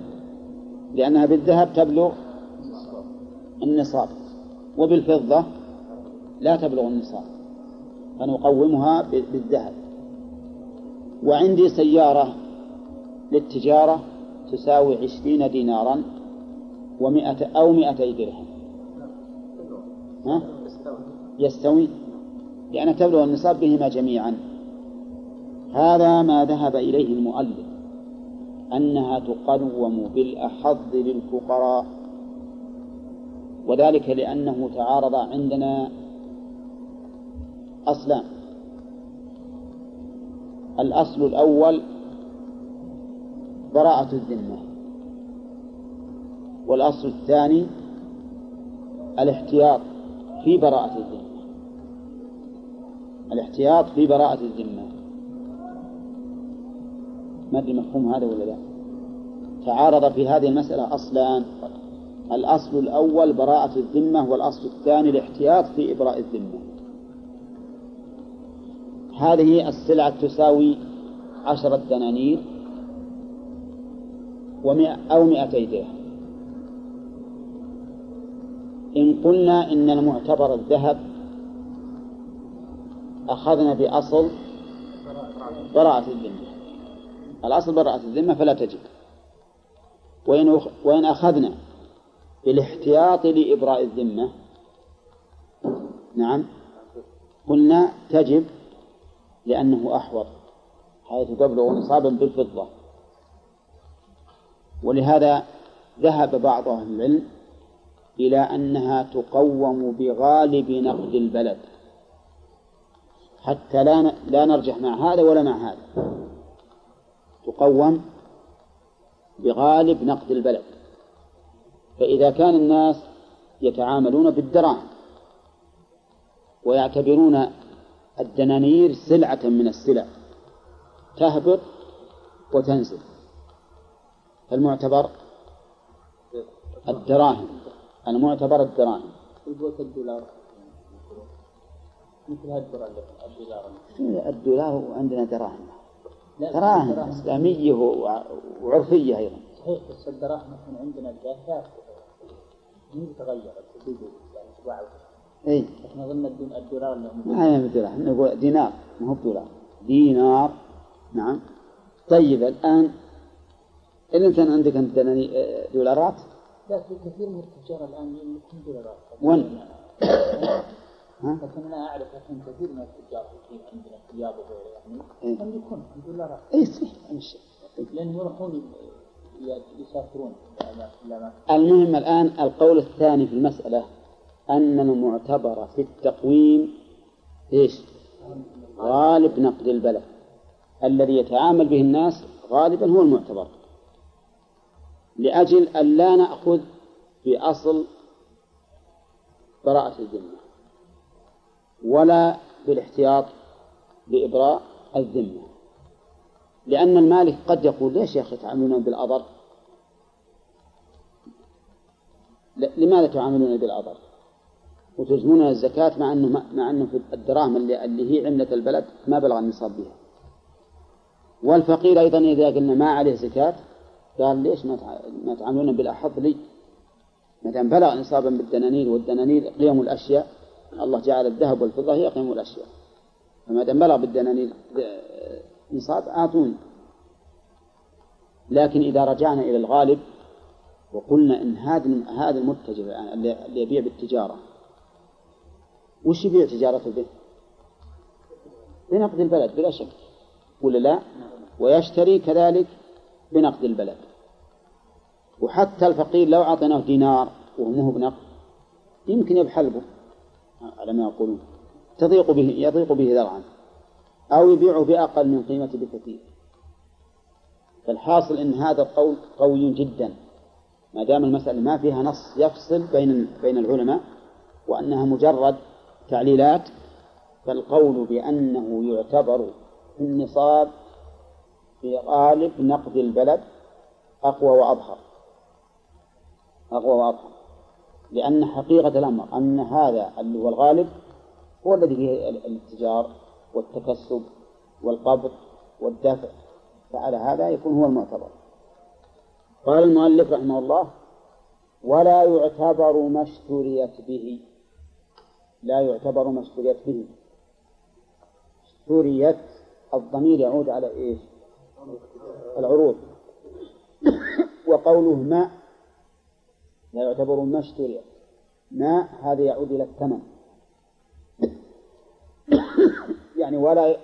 لأنها بالذهب تبلغ النصاب وبالفضة لا تبلغ النصاب، فنقومها بالذهب. وعندي سيارة للتجارة تساوي عشرين دينارا ومئة أو مئتي درهم، ها؟ يستوي، لأن تبلغ النصاب بهما جميعا. هذا ما ذهب إليه المؤلف أنها تقوم بالأحظ للفقراء، وذلك لأنه تعارض عندنا أصلان. الأصل الأول براءة الذمة، والأصل الثاني الاحتياط في براءة الذمة. الاحتياط في براءة الذمة، ما أدري مفهوم هذا ولا لا؟ تعارض في هذه المسألة أصلان، الأصل الأول براءة الذمة والأصل الثاني الاحتياط في إبراء الذمة. هذه السلعة تساوي عشرة دنانير ومئة أو مئتي درهم. إن قلنا إن المعتبر الذهب أخذنا بأصل براءة الذمة، الأصل براءة الذمة فلا تجب. وإن أخذنا بالاحتياط لإبراء الذمة، نعم، قلنا تجب لأنه أحوط حيث تبلغ نصابا بالفضة. ولهذا ذهب بعض أهل العلم إلى أنها تقوم بغالب نقد البلد حتى لا لا نرجح مع هذا ولا مع هذا، تقوم بغالب نقد البلد. فإذا كان الناس يتعاملون بالدراهم ويعتبرون الدنانير سلعة من السلع تهبط وتنزل، فالمعتبر الدراهم، المعتبر الدراهم. الدولار مثل هالدراهم، الدولار الدولار عندنا دراهم، دراهم إسلامية وعرفية أيضا. صحيح، بس الدراهم عندنا الجافة تتغير اي احنا ظن الدولار ما هي دولار، نقول دينار ما هو دولار، دينار. نعم. طيب الان الانسان عندك انت دولارات، لكن كثير من التجار الان يملكون دولارات وين ها، لكن انا اعرف ان كثير من التجار عندنا ثياب وغيره يعني يملكون دولارات. اي صحيح، لان يروحون يسافرون. المهم الان القول الثاني في المساله أن المعتبر في التقويم إيش؟ غالب نقد البلد، الذي يتعامل به الناس غالبا هو المعتبر، لأجل أن لا نأخذ بأصل براءة الذمة ولا بالاحتياط بإبراء الذمة، لأن المالك قد يقول ليش يا أخي تعاملون بالأضر؟ لماذا تعاملون بالأضر؟ وتجزمون الزكاة مع أنه مع أنه في الدراهم اللي, اللي هي عملة البلد ما بلغ النصاب بها. والفقير أيضا إذا قلنا ما عليه زكاة قال ليش ما تعاملون بالأحظ لي؟ ما دام بلغ نصابا بالدنانير، والدنانير قيم الأشياء، الله جعل الذهب والفضة هي قيم الأشياء، فما دام بلغ بالدنانير نصاب أعطوني. لكن إذا رجعنا إلى الغالب وقلنا إن هذا هذا المتجر اللي يبيع بالتجارة وش يبيع تجارته به؟ بنقد البلد بلا شك، ولا لا؟ ويشتري كذلك بنقد البلد. وحتى الفقير لو أعطيناه دينار وهمه بنقد يمكن يبحلبه على ما يقولون، تضيق به، يضيق به ذرعا، أو يبيعه بأقل من قيمته بكثير. فالحاصل إن هذا القول قوي جدا ما دام المسألة ما فيها نص يفصل بين بين العلماء وأنها مجرد تعليلات، فالقول بأنه يعتبر في النصاب في غالب نقد البلد أقوى وأظهر أقوى وأظهر لأن حقيقة الأمر أن هذا اللي هو الغالب هو الذي فيه الاتجار والتكسب والقبض والدفع، فعلى هذا يكون هو المعتبر. قال المؤلف رحمه الله: ولا يعتبر ما اشتريت به. لا يعتبر ما اشتريت به. اشتريت الضمير يعود على إيش؟ العروض. وقوله ما لا يعتبر ما اشتريت، ما هذا يعود إلى الثمن، يعني ولا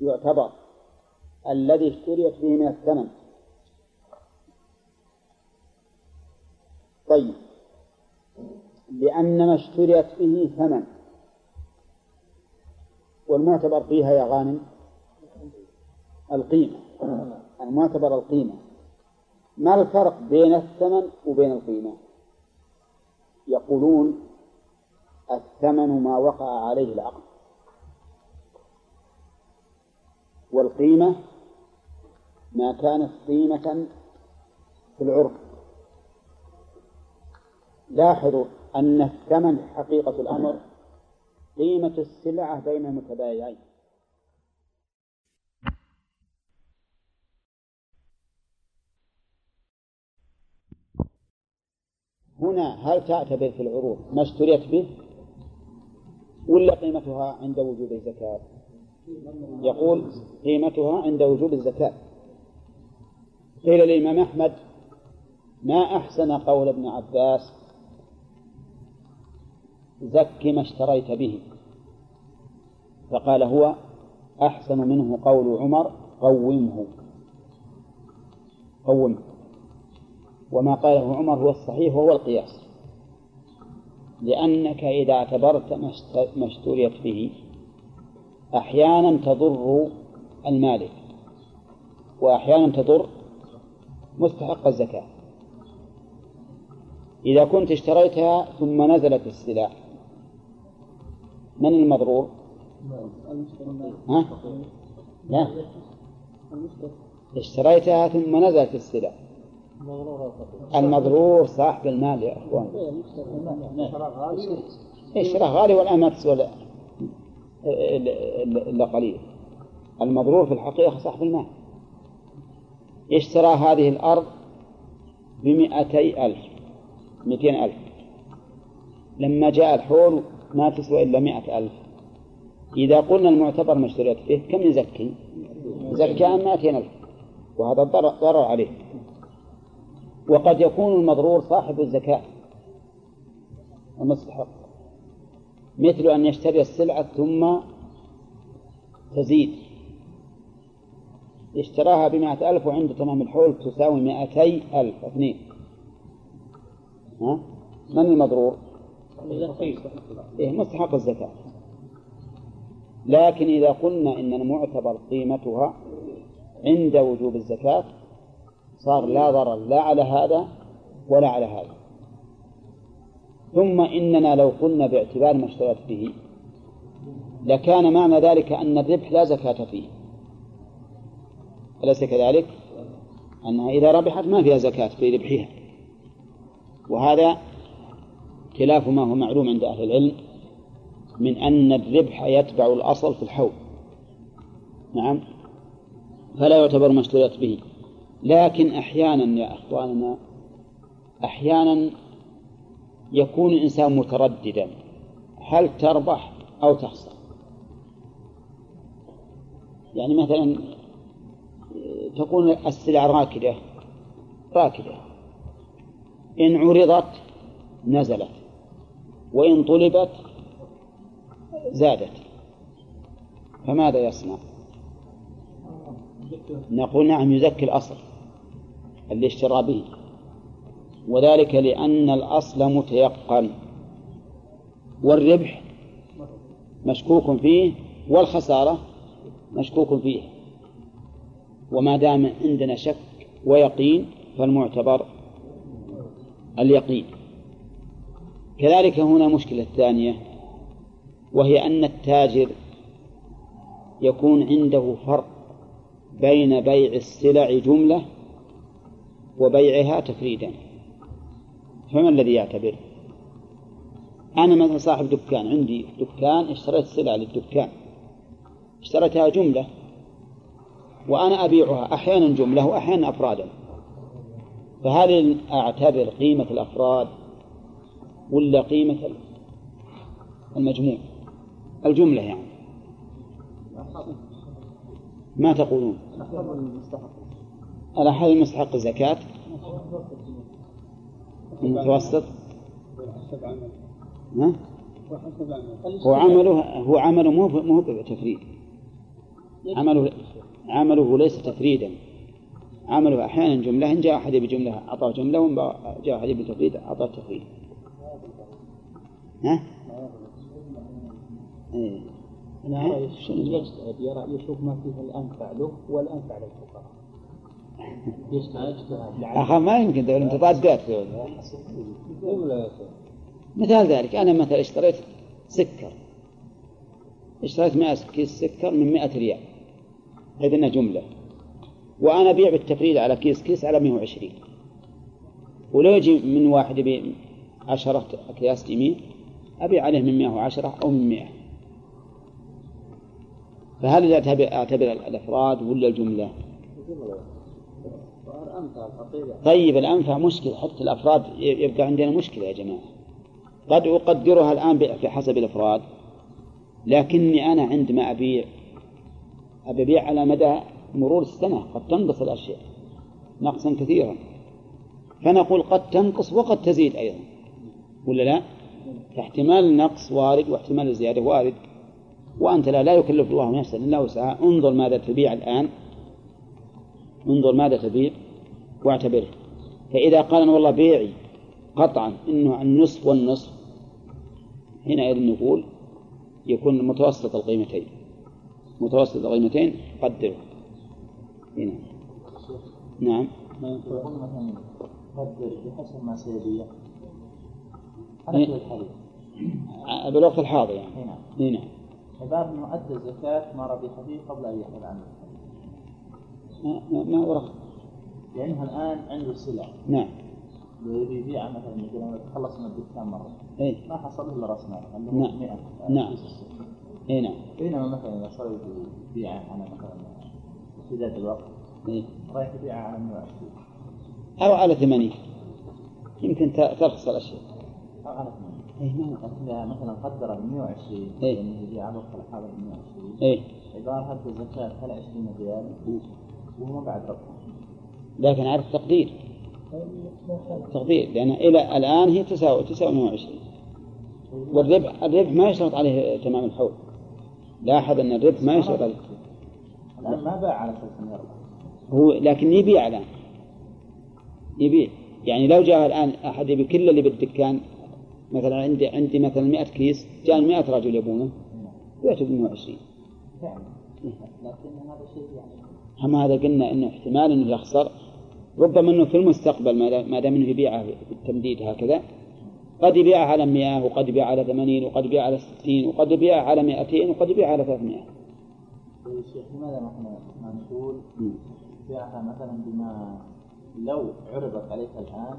يعتبر الذي اشتريت به من الثمن. طيب، لأن ما اشتريت به ثمن، والمعتبر فيها يا غانم القيمة، المعتبر القيمة. ما الفرق بين الثمن وبين القيمة؟ يقولون الثمن ما وقع عليه العقد، والقيمة ما كانت قيمة في العرف. لاحظوا أن الثمن حقيقة الأمر قيمة السلعة بين المتبايعين، هنا هل تعتبر في العروض ما اشتريت به ولا قيمتها عند وجوب الزكاة؟ يقول قيمتها عند وجوب الزكاة. قيل للإمام أحمد: ما أحسن قول ابن عباس زك ما اشتريت به، فقال هو أحسن منه قول عمر قومه قومه وما قاله عمر هو الصحيح وهو القياس، لأنك إذا اعتبرت ما اشتريت به أحيانا تضر المالك وأحيانا تضر مستحق الزكاة. إذا كنت اشتريتها ثم نزلت السلع، من المضرور؟ ها؟ لا، اشتريتها ثم نزلت السلع، المضرور صاحب المال يا أخوان. الشراء غالي والأمة تسوى إلا قليل، المضرور في الحقيقة صاحب المال. اشترى هذه الأرض بمئتي ألف مئتين ألف، لما جاء الحول ما تسوى إلا مئة ألف. إذا قلنا المعتبر ما اشتريت فيه كم يزكي؟ زكى عن مئتين ألف، وهذا ضرر عليه. وقد يكون المضرور صاحب الزكاة المستحق، مثل أن يشتري السلعة ثم تزيد، اشتراها بمئة ألف وعند تمام الحول تساوي مئتي ألف اثنين، من المضرور؟ إيه، مستحق الزكاة. لكن إذا قلنا إن المعتبر قيمتها عند وجوب الزكاة صار لا ضرر لا على هذا ولا على هذا. ثم إننا لو قلنا باعتبار ما اشتريت به لكان معنى ذلك أن الربح لا زكاة فيه، أليس كذلك؟ أنها إذا ربحت ما فيها زكاة في ربحها، وهذا خلاف ما هو معلوم عند أهل العلم من أن الربح يتبع الأصل في الحول. نعم، فلا يعتبر ما اشتريت به. لكن أحيانا يا أخواننا أحيانا يكون الإنسان مترددا هل تربح أو تخسر، يعني مثلا تكون السلع راكدة راكدة، إن عرضت نزلت وإن طلبت زادت، فماذا يصنع؟ نقول نعم يزكي الأصل اللي اشترى به، وذلك لأن الأصل متيقن والربح مشكوك فيه والخسارة مشكوك فيه، وما دام عندنا شك ويقين فالمعتبر اليقين. كذلك هنا مشكلة ثانية، وهي أن التاجر يكون عنده فرق بين بيع السلع جملة وبيعها تفريدا. فما الذي يعتبر؟ أنا مثلا صاحب دكان، عندي دكان، اشتريت سلع للدكان، اشتريتها جملة وأنا أبيعها أحيانا جملة وأحيانا أفرادا، فهل أعتبر قيمة الأفراد ولا قيمة المجموع الجملة؟ يعني ما تقولون؟ الأحد المستحق الزكاة، المتوسط، هو عمله هو عمله مو مو تفريد، عمله عمله ليس تفريدا، عمله أحيانا جملة، إن جاء أحد بجملة أعطاه جملة، وإن جاء أحد بتفريد أعطاه تفريد. ها؟ إيه. أنا رأيي يجتهد، يرى يشوف ما فيه الأنفع له والأنفع للفقراء. أخا ما يمكن تقول أنت تعدات في مثال ذلك. أنا مثلا اشتريت سكر، اشتريت مئة كيس سكر من مئة ريال، هذه إنها جملة، وأنا بيع بالتفريد على كيس كيس على مئة وعشرين، ولو يجي من واحد يبيع عشرة أكياس جميل أبيع عليه من مئة وعشرة أو من مئة. فهل أعتبر الأفراد ولا الجملة؟ طيب الأنفع مشكلة، حتى الأفراد يبقى عندنا مشكلة يا جماعة. قد أقدرها الآن بحسب الأفراد، لكني أنا عندما أبيع أبيع على مدى مرور السنة، قد تنقص الأشياء نقصا كثيرا، فنقول قد تنقص وقد تزيد أيضا، ولا لا؟ فاحتمال النقص وارد واحتمال الزيادة وارد، وأنت لا, لا يكلف الله نفسا إلا وسعها. انظر ماذا تبيع الآن، انظر ماذا تبيع واعتبره. فإذا قال أنا والله بيعي قطعا إنه النصف والنصف، هنا نقول يكون متوسط القيمتين، متوسط القيمتين قدره. هنا نعم قدر بحسب ما سيبيع بالوقت الحاضر، يعني هنا عبارة أنه أدى الزكاة ما ربح فيه قبل أن يحل عنه. ما ما ورق؟ لأنه الآن عنده السلع. نعم. ويبيع مثلا مثلا تخلص من الدكان مرة. إيه. ما حصل إلا رأس مال. نعم. مئة. نعم. إيه نعم. بينما مثلا إذا صار يبيع أنا مثلا في ذات الوقت. إيه. رايح يبيع على مئة وعشرين. أو على ثمانين. يمكن ترخص الأشياء. أو على ثمانين. إيه مثلا مثلا قدر مئة وعشرين. إيه. يبيع على وقت الحاضر مئة وعشرين. إيه. إذا هذا الزكاة هل عشرين ريال؟ لكن عارف تقدير تقدير لأن إلى الآن هي تساوي تسعة وعشرين، والربح الربح ما يشترط عليه تمام الحول. لاحظ أن الربح ما يشترط عليه. الآن ما باع على ثلاثمائة هو، لكن يبيع الآن، يبيع يعني لو جاء الآن أحد يبيع كل اللي بالدكان، مثلا عندي عندي مثلا مئة كيس، جاء مئة رجل يبونه يعتبر مئة وعشرين. لكن هذا شيء يعني هم هذا قلنا إنه احتمال إنه يخسر، ربما إنه في المستقبل ما دام إنه يبيعه في التمديد هكذا قد يبيعه على مئة، وقد يبيعه على ثمانين، وقد يبيعه على ستين، وقد يبيعه على مئتين، وقد يبيعه على ثلاثمائة. لماذا نحن نقول بيعها مثلا بما لو عرضت عليك الآن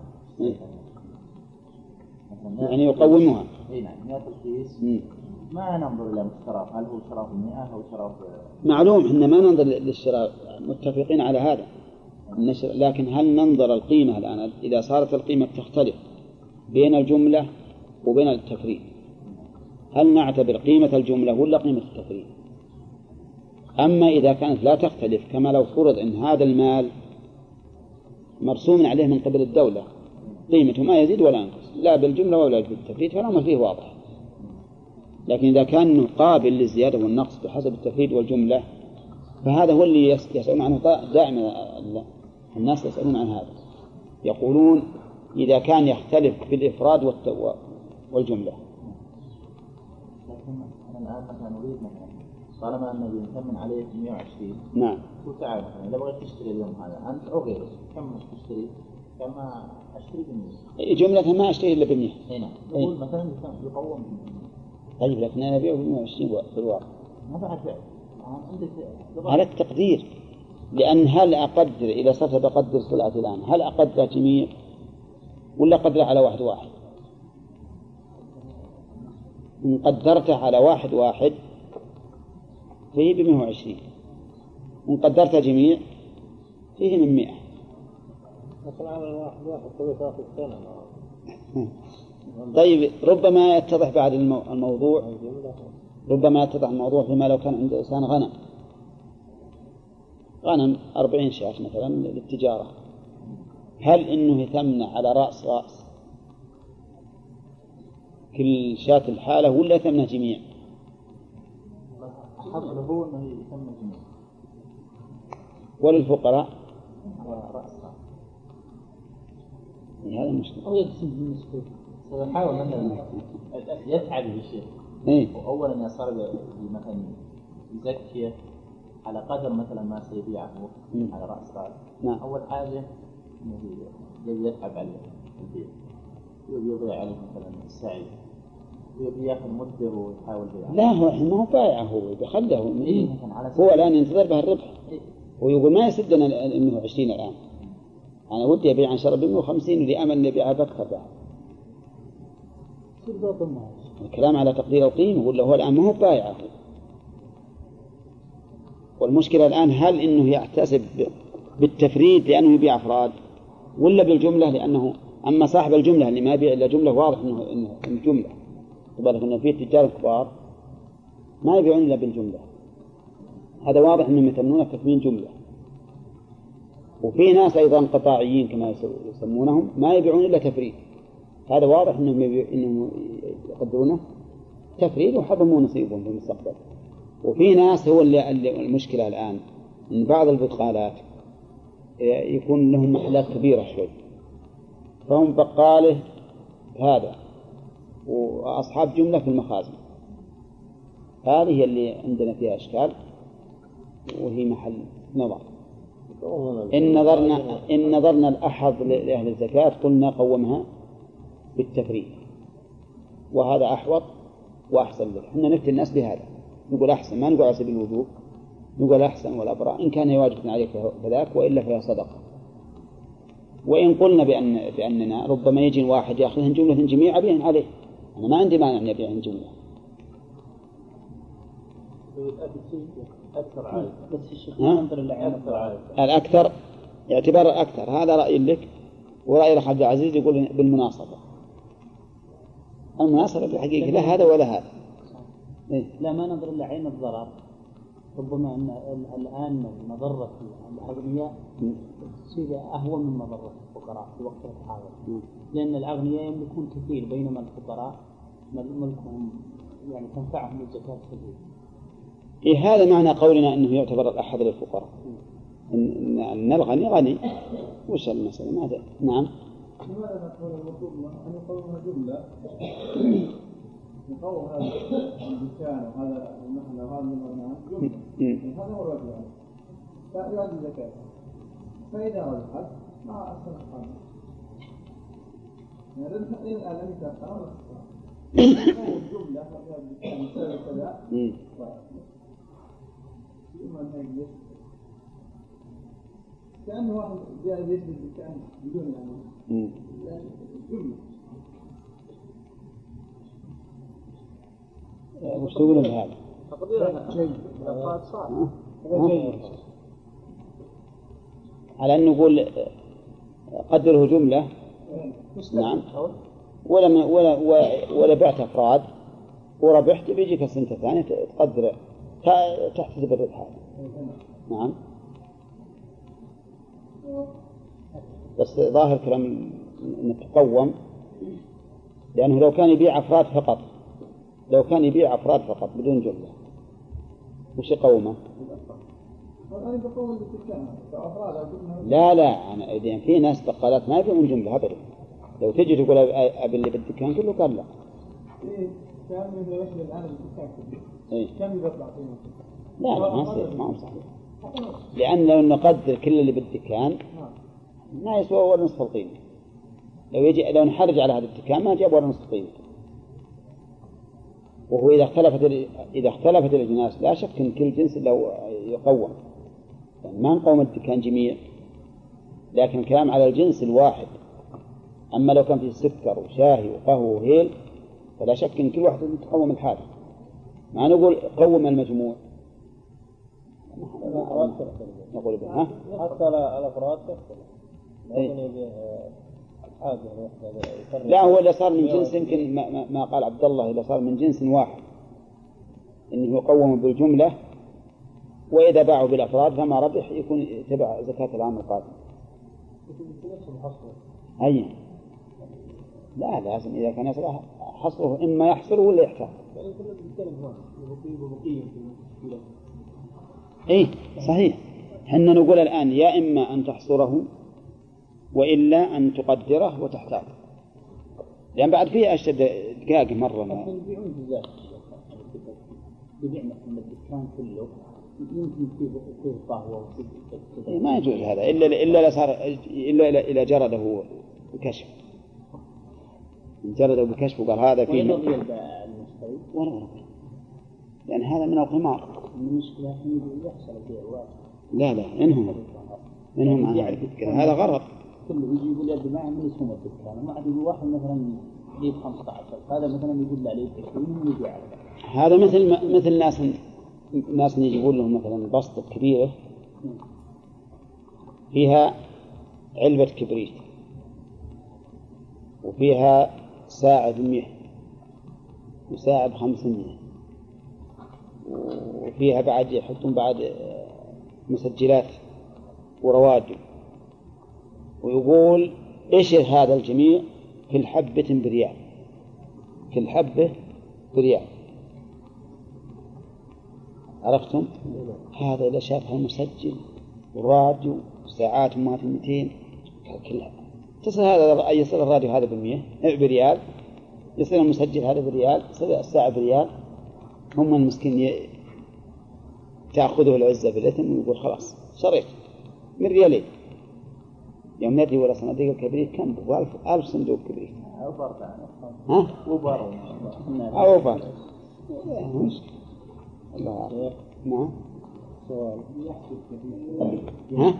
يعني يقومها؟ إيه نعم مئة الكيس. ما ننظر إلى الشراء، هل هو شراء مئة أو شراء معلوم، إحنا ما ننظر للشراء، متفقين على هذا. لكن هل ننظر القيمة الآن؟ إذا صارت القيمة تختلف بين الجملة وبين التفريد، هل نعتبر قيمة الجملة ولا قيمة التفريد؟ أما إذا كانت لا تختلف، كما لو فرض أن هذا المال مرسوم عليه من قبل الدولة قيمته ما يزيد ولا ينقص لا بالجملة ولا بالتفريد، فالأمر فيه واضح. لكن إذا كان قابل للزيادة والنقص بحسب التفريد والجملة، فهذا هو اللي يسألون عنه دائما. الناس يسألون عن هذا، يقولون إذا كان يختلف في الإفراد والجملة. لكن أنا الآن مثلا نريد مثلا طالما أنه يثمن عليه مئة وعشرين. نعم. وتعال مثلا إذا بغيت تشتري اليوم هذا أنت أو غيرك كم تشتري؟ لو ما أشتري بالمية جملة ما أشتري إلا بالمية هنا نقول مثلا يقوم طيب لكن أنا بيعه بالمية وعشرين في الواقع ماذا أدفع؟ على التقدير لأن هل أقدر إذا صرت بقدر سلعة الآن هل أقدر جميع ولا قدر على واحد واحد؟ إن قدرته على واحد واحد فيه بمئة وعشرين إن قدرته جميع فيه من مئة مثلا على واحد واحد طبيعة في السنة طيب ربما يتضح بعد الموضوع ربما يتضح الموضوع فيما لو كان عند إنسان غنم غنم أربعين شاة مثلا للتجارة هل إنه يثمنه على رأس رأس كل شاة الحالة ولا ثمنه جميع أحب له أنه يثمن جميع وللفقراء على رأس رأس هذا المشكلة أو يقسم بالمسكين سنحاول أن يفعل بشيء وأولا يصار بمثلا يزكيه على قدر مثلا ما سيبيعه على رأس رأس نعم. أول حاجة يجب يتعب عليه البيع يبيع عليه مثلا السعي يبيع ياخذ مدر ويحاول بيعه لا هو ما هو بايعه هو بخله هو الآن ينتظر به الربح إيه؟ ويقول ما يسدنا إنه عشرين الآن أنا ودي أبيع عن شرب إنه خمسين ولي أمل إني أبيعها بأكثر بعد الكلام على تقدير القيمة ولا هو الآن ما هو بايعه والمشكلة الآن هل إنه يحتسب بالتفريد لأنه يبيع أفراد ولا بالجملة لأنه أما صاحب الجملة اللي ما يبيع إلا جملة واضح إنه إنه جملة تبارك إنه في تجار كبار ما يبيعون إلا بالجملة هذا واضح إنهم يتمنون تثمين جملة وفي ناس أيضا قطاعيين كما يسمونهم ما يبيعون إلا تفريد هذا واضح إنهم إنهم يقدرونه تفريد وحضموا نصيبهم في المستقبل وفي ناس هو اللي المشكلة الآن إن بعض البقالات يكون لهم محلات كبيرة شوي فهم بقاله هذا وأصحاب جملة في المخازن هذه اللي عندنا فيها أشكال وهي محل نظر إن نظرنا إن نظرنا الأحظ لأهل الزكاة قلنا قومها بالتفريد وهذا أحوط وأحسن لك إحنا نفتي الناس بهذا نقول أحسن ما نقول على سبيل الوجوب نقول أحسن والأبرار إن كان واجبا عليك فذاك وإلا فهي صدقة وإن قلنا بأن بأننا ربما يجي واحد يأخذهن جملة جميع أبيعهن عليه أنا ما عندي مانع أن أبيعهن جملة أكثر عائد الأكثر يعتبر الأكثر هذا رأي لك ورأي رح عبد العزيز يقول بالمناصفة المناصفة بالحقيقة لا هذا ولا هذا إيه؟ لا ما نظر إلا عين الضرر ربما أن الآن مضرة الأغنياء شيء أهون من مضرة الفقراء في وقت الحاضر لأن الأغنياء يملكون كثير بينما الفقراء ملكهم يعني تنفعهم الزكاة كثير إيه هذا معنى قولنا أنه يعتبر الأحظ للفقراء إن, إن الغني غني وش المسألة ماذا؟ نعم لماذا نقول المطلوب أن يقولها جملة نقول هذا البستان وهذا المحل وهذا المرنان جملة هذا هو الرجل فأيوان الزكاة فإذا رجحت مع أسفل الحرم يعني الحقين الآلام يتأخرون الصفحة الجملة فأيوان البستان مثال كذا ثم الهجل كأن واحد جاء يجب البستان بدون يعني الجملة وش تقول بهذا؟ على أن نقول قدره جملة نعم ولا ولا ولا بعت أفراد وربحت بيجيك السنة الثانية تقدر تحتسب الربح نعم بس ظاهر كلام أن تقوم لأنه لو كان يبيع أفراد فقط لو كان يبيع أفراد فقط بدون جملة وش قومه؟ لا لا أنا إذن في ناس بقالات ما يبيعون جملة أبدا لو تجي تقول أبي اللي بالدكان كله قال لا إيه؟ كم يطلع لا لا ما يصير ما هو صحيح لأن لو نقدر كل اللي بالدكان ما يسوى ولا نصف القيمة. لو يجي لو نحرج على هذا الدكان ما جاب ولا نصف قيمة. وهو إذا اختلفت إذا اختلفت الأجناس لا شك إن كل جنس لو يقوم، يعني ما نقوم الدكان جميع، لكن الكلام على الجنس الواحد. أما لو كان في سكر وشاهي وقهوة وهيل فلا شك إن كل واحد تقوم الحالة. ما نقول قوم المجموع، نقول ها حتى الأفراد لا هو اللي صار من جنس، يمكن ما, ما قال عبد الله اللي صار من جنس واحد إنه يقوم بالجملة، وإذا باعوا بالأفراد فما ربح يكون تبع زكاة العام القادم. أي لا لازم إذا كان يصلح حصره إما يحصره ولا يحتاج. إيه صحيح، حنا نقول الآن يا إما أن تحصره وإلا أن تقدره وتحتاج، لأن يعني بعد فيه أشد دقاق مرة ما يبيعون بالذات بيعنا في الدكان كله يمكن فيه قهوة وكذا، ما يجوز هذا إلا إلا لصار إلا إلا جرده بكشف، جرده بكشف وقال هذا فيه ورضي المشتري ورضي، لأن هذا من القمار. المشكلة الحين يحصل بيع لا لا إنهم منهم عن يعني هذا غرض كله يجي يقول يد ما عندي اسمه الدكان، وما عندي واحد مثلا ليه خمسة عشر، هذا مثلا يقول لا ليه عشرين يجي على هذا. مثل مثل ناس ناس يقول لهم مثلا بسطة كبيرة فيها علبة كبريت وفيها ساعة بمية وساعة بخمسمية وفيها بعد يحطون بعد مسجلات ورواده، ويقول إيش هذا الجميع كل حبة بريال، كل حبة بريال. عرفتم هذا إذا شافها مسجل وراديو ساعات ما في مئتين كلها تصل هذا يصل الراديو هذا بالمئة بريال، يصل المسجل هذا بريال، يصل الساعة بريال. هم المسكين تأخذه العزة بالإثم ويقول خلاص شريت من ريالين، يوم ندري ولا صناديق الكبريت كم بوالف ألف صندوق كبريت أو بارد ها وبارد أو بارد مش الله نعم سؤال يحكي كثير ها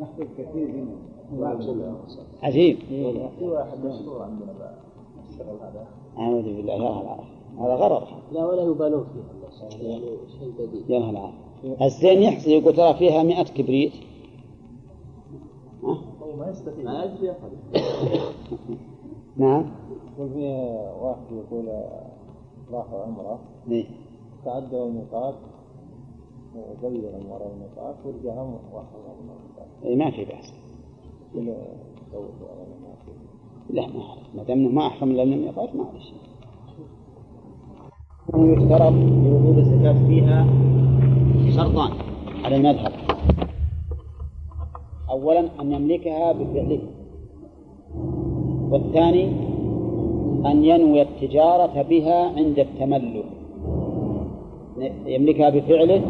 يحكي كثير هنا عجيب في واحد مشهور عندنا بقى الشغل هذا أعوذ بالله يا هلا هذا غرر لا ولا يبالون فيه يعني شيء بديل يا هلا الزين يحصل يقول ترى فيها مئة كبريت ما يستفيد ما يجري نعم يقول فيها واحد يقول راحوا عمره تعدوا الميقات وغير عمره الميقات ورجع هم واحد عمره الميقات ما في بأس لا ما أعرف ما دام ما أحرم لأن الميقات ما أعرف شيء يفترض لوجود الزكاة فيها شرطان على المذهب. أولا أن يملكها بفعله، والثاني أن ينوي التجارة بها عند التملك، يملكها بفعله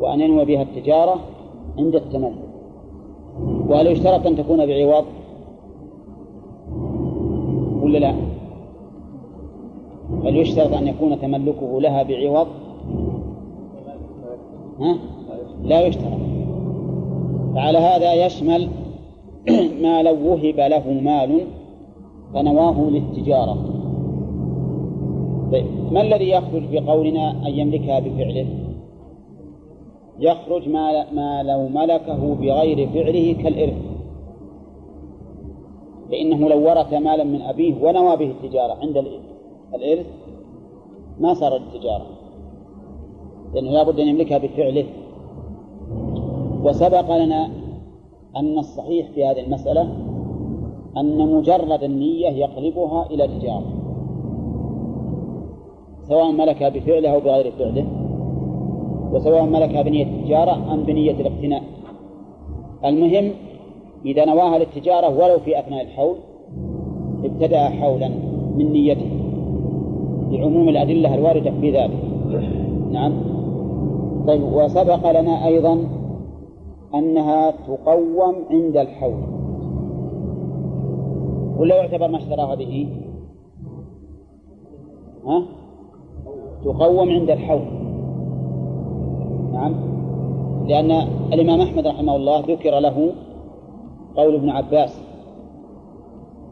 وأن ينوي بها التجارة عند التملك. وهل يشترط أن تكون بعوض ولا لا؟ هل يشترط أن يكون تملكه لها بعوض؟ ها؟ لا يشترط. فعلى هذا يشمل ما لو وهب له مال فنواه للتجارة. طيب ما الذي يخرج بقولنا أن يملكها بفعله؟ يخرج ما, ما لو ملكه بغير فعله كالإرث، فإنه لو ورث مالا من أبيه ونوى به التجارة عند الإرث ما صار التجارة، لأنه لا بد أن يملكها بفعله. وسبق لنا أن الصحيح في هذه المسألة أن مجرد النية يقلبها إلى تجارة، سواء ملكها بفعله أو بغير فعله، وسواء ملكها بنية التجارة أم بنية الاقتناء. المهم إذا نواها للتجارة ولو في أثناء الحول ابتدأ حولا من نيته لعموم الأدلة الواردة في ذلك. نعم. طيب وسبق لنا أيضا أنها تقوم عند الحول، ولا يعتبر ما اشتراها به؟ ها؟ تقوم عند الحول. نعم، لأن الإمام أحمد رحمه الله ذكر له قول ابن عباس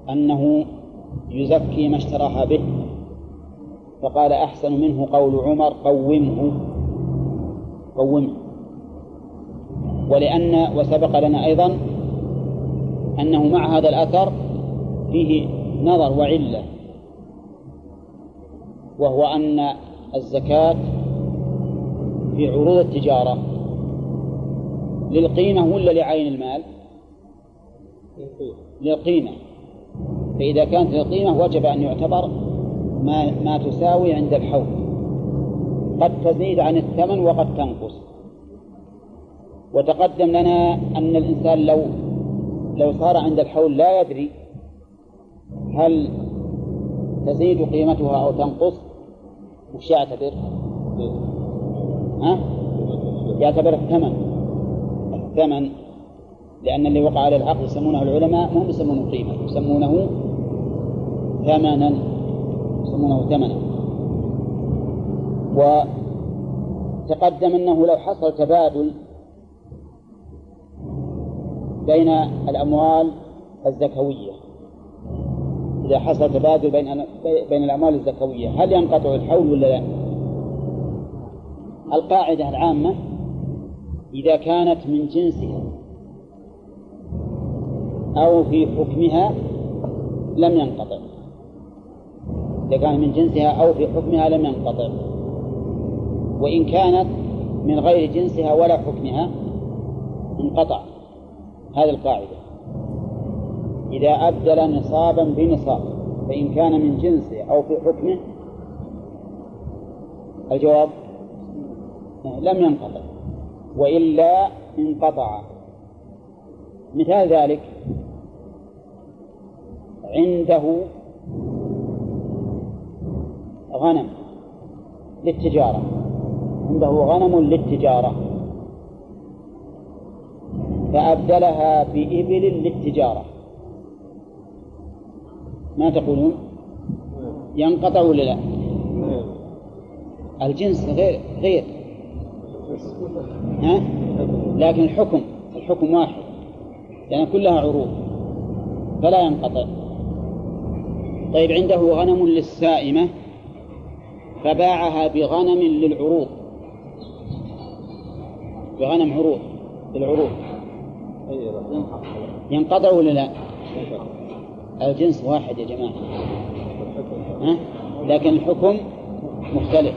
أنه يزكي ما اشتراها به، فقال أحسن منه قول عمر قومه قومه ولأن وسبق لنا أيضا أنه مع هذا الأثر فيه نظر وعلة، وهو أن الزكاة في عروض التجارة للقيمة ولا لعين المال؟ للقيمة. فإذا كانت للقيمة وجب أن يعتبر ما, ما تساوي عند الحول، قد تزيد عن الثمن وقد تنقص. وتقدم لنا أن الإنسان لو لو صار عند الحول لا يدري هل تزيد قيمتها أو تنقص، وش يعتبر؟ ها؟ يعتبر الثمن الثمن لأن اللي وقع على العقد يسمونه العلماء ما هم يسمونه قيمة، يسمونه ثمنا يسمونه ثمنا. وتقدم أنه لو حصل تبادل بين الأموال الزكوية، إذا حصل تبادل بين بين الأموال الزكوية هل ينقطع الحول ولا لا؟ القاعدة العامة إذا كانت من جنسها أو في حكمها لم ينقطع، إذا كانت من جنسها أو في حكمها لم ينقطع، وإن كانت من غير جنسها ولا حكمها انقطع. هذه القاعدة، إذا أبدل نصابا بنصاب فإن كان من جنسه أو في حكمه الجواب لم ينقطع، وإلا انقطع. مثال ذلك عنده غنم للتجارة، عنده غنم للتجارة فأبدلها بإبل للتجارة، ما تقولون؟ ينقطع ولا لا؟ الجنس غير غير ها؟ لكن الحكم الحكم واحد، يعني كلها عروض فلا ينقطع. طيب عنده غنم للسائمة فباعها بغنم للعروض، بغنم عروض للعروض، ينقطع ولا لا؟ الجنس واحد يا جماعة، ها؟ لكن الحكم مختلف.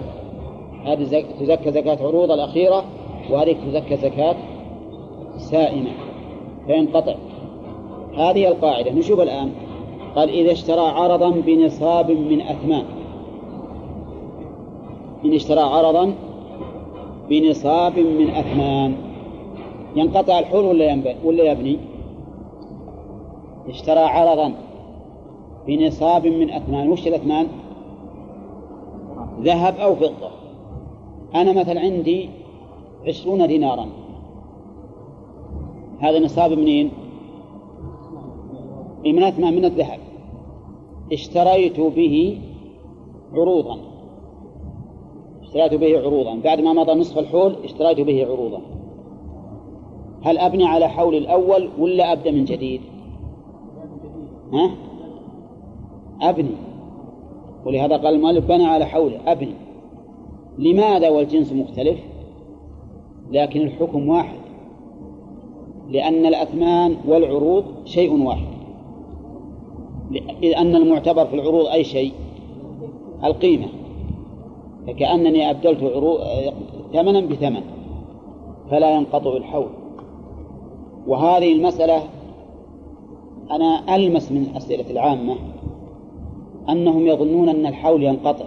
هذه تزكى زكاة عروض الأخيرة، وهذه تزكى زكاة سائمة فينقطع. هذه القاعدة. نشوف الآن، قال إذا اشترى عرضا بنصاب من أثمان، إن اشترى عرضا بنصاب من أثمان ينقطع الحول ولا, ولا يبني؟ اشترى عرضا بنصاب من أثمان، وش الأثمان؟ ذهب أو فضة. أنا مثلا عندي عشرون دينارا، هذا نصاب منين؟ من أثمان، من الذهب. اشتريت به عروضا اشتريت به عروضا بعد ما مضى نصف الحول اشتريت به عروضا، هل أبني على حول الأول ولا أبدأ من جديد؟ ها؟ أبني، ولهذا قال المؤلف بنى على حوله، أبني. لماذا والجنس مختلف لكن الحكم واحد؟ لأن الأثمان والعروض شيء واحد، لأن المعتبر في العروض أي شيء؟ القيمة. فكأنني أبدلت عروض ثمنا بثمن فلا ينقطع الحول. وهذه المسألة أنا ألمس من الأسئلة العامة أنهم يظنون أن الحول ينقطع،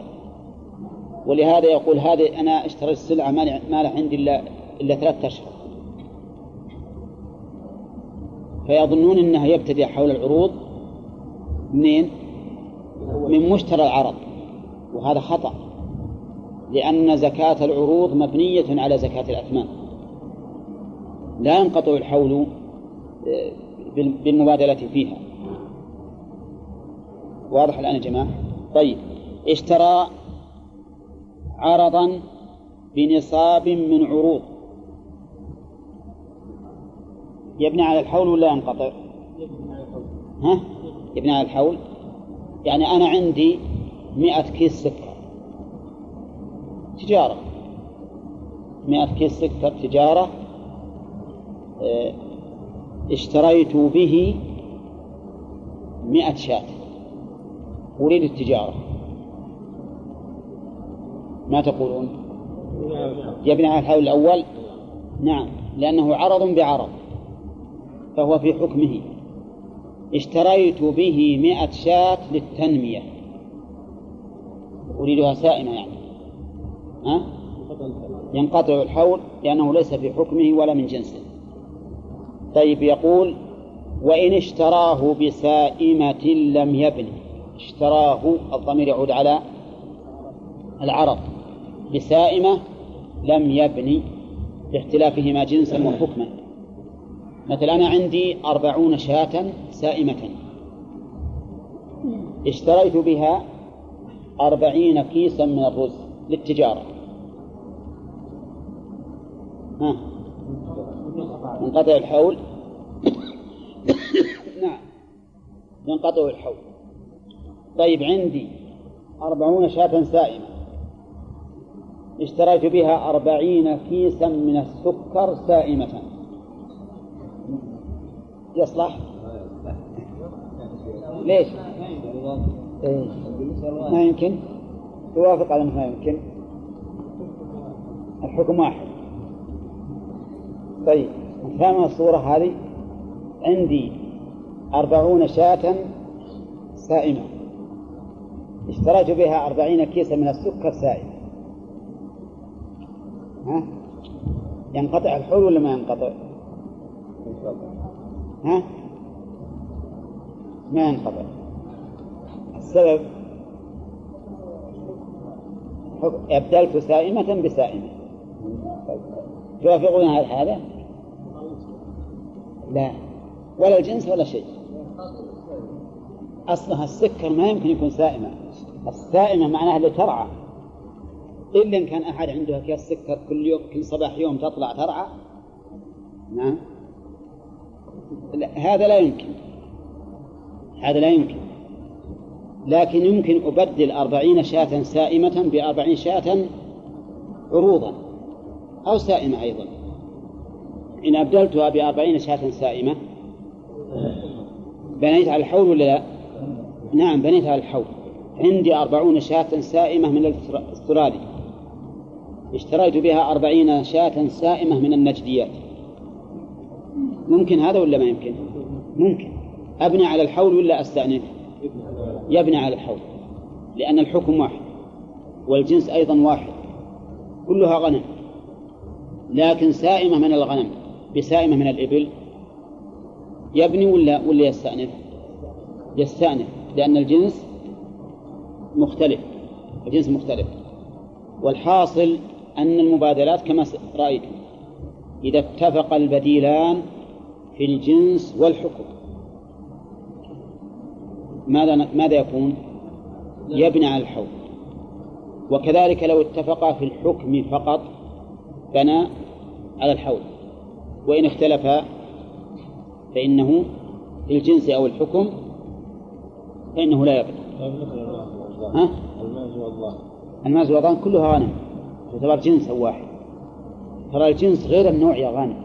ولهذا يقول هذه أنا اشتريت السلعة ما لها عندي إلا, إلا ثلاثة أشهر، فيظنون أنها يبتدئ حول العروض منين؟ من مشترى العرض. وهذا خطأ، لأن زكاة العروض مبنية على زكاة الأثمان، لا ينقطع الحول بالمبادلة فيها. واضح الآن يا جماعة؟ طيب، اشترى عرضا بنصاب من عروض يبني على الحول ولا ينقطع؟ ها؟ يبني على الحول. يعني أنا عندي مئة كيس سكر تجارة، مئة كيس سكر تجارة اه اشتريت به مئة شاة، أريد التجارة، ما تقولون؟ يبني على الحول الأول. نعم، لأنه عرض بعرض فهو في حكمه. اشتريت به مئة شاة للتنمية، أريدها سائمة، يعني ها؟ ينقطع الحول لأنه ليس في حكمه ولا من جنسه. طيب، يقول وإن اشتراه بسائمة لم يبني. اشتراه، الضمير يعود على العرض، بسائمة لم يبني باختلافهما جنسا وحكما. مثلا أنا عندي أربعون شاة سائمة، اشتريت بها أربعين كيسا من الرز للتجارة، ها؟ ينقطع الحول. نعم، ينقطع الحول. طيب، عندي أربعون شاة سائمة، اشتريت بها أربعين كيسا من السكر سائمة، يصلح؟ ليش؟ ما يمكن؟ توافق على ما يمكن؟ الحكم واحد. طيب، ثامن الصورة هذه، عندي أربعون شاة سائمة، اشتريت بها أربعين كيسا من السكر سائمة، ها؟ ينقطع الحول ولا ما ينقطع؟ ها؟ ما ينقطع. السبب أبدلت سائمة بسائمة. توافقون على هذا؟ لا، ولا الجنس ولا شيء. أصلها السكر ما يمكن يكون سائمة. السائمة معناها اللي ترعى، إلا إن كان أحد عنده أكياس سكر كل يوم، كل صباح يوم تطلع ترعى. نعم، هذا لا يمكن، هذا لا يمكن. لكن يمكن أبدل أربعين شاة سائمة بأربعين شاة عروضا أو سائمة أيضا. إن أبدلتها بأربعين شاة سائمة بنيت على الحول ولا لا؟ نعم، بنيت على الحول. عندي أربعون شاة سائمة من الاسترالي، اشتريت بها أربعين شاة سائمة من النجديات. ممكن هذا ولا ما يمكن؟ ممكن. أبنى على الحول ولا أستأنف؟ يبنى على الحول، لأن الحكم واحد والجنس أيضا واحد، كلها غنم. لكن سائمة من الغنم بسائمة من الإبل يبني ولا ولا يستأنف؟ يستأنف، لأن الجنس مختلف، الجنس مختلف. والحاصل أن المبادلات كما رأيت إذا اتفق البديلان في الجنس والحكم ماذا ماذا يكون؟ يبنى على الحول. وكذلك لو اتفقا في الحكم فقط بنى على الحول، وإن اختلفا فإنه في الجنس أو الحكم فإنه لا يبنى. ها؟ الماز والله، الماز والله كلها غنم تعتبر جنس واحد، ترى الجنس غير النوع يا غانم.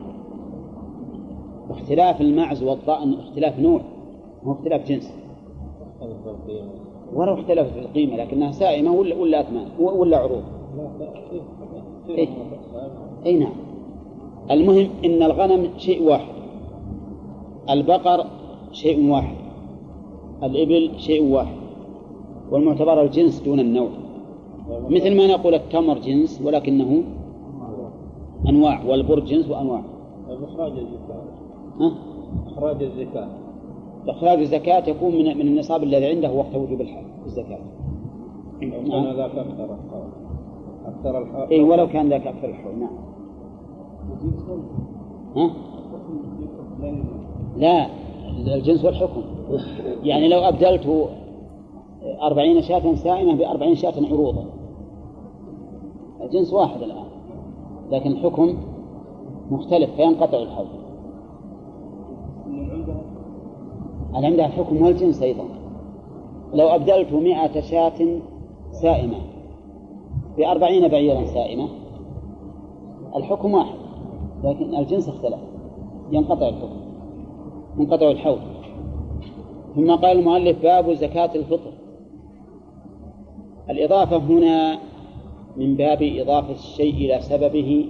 واختلاف المعز والضأن اختلاف نوع، مو اختلاف جنس، ولا اختلف في القيمة، لكنها سائمة ولا ولا أثمان ولا عروض. إيه؟ أي نعم. المهم إن الغنم شيء واحد، البقر شيء واحد، الإبل شيء واحد، والمعتبر الجنس دون النوع. مثل ما نقول التمر جنس ولكنه أنواع، والبرد جنس وأنواع. إخراج الزكاة، ها؟ إخراج الزكاة، إخراج الزكاة يكون من من النصاب الذي عنده وقت وجوب الزكاة. لو كان ذاك أكثر الحول، أكثر الحول. إيه، ولو كان ذاك أكثر الحول. نعم. ها؟ لا الجنس والحكم. يعني لو أبدلته أربعين شاة سائمة بأربعين شاة عروضة الجنس واحد الآن، لكن الحكم مختلف فينقطع الحول. العمدة الحكم والجنس أيضا. لو أبدلت مئة شاة سائمة بأربعين بعيرا سائمة الحكم واحد، لكن الجنس اختلف ينقطع الحكم، ينقطع الحول. ثم قال المؤلف باب زكاة الفطر. الإضافة هنا من باب إضافة الشيء إلى سببه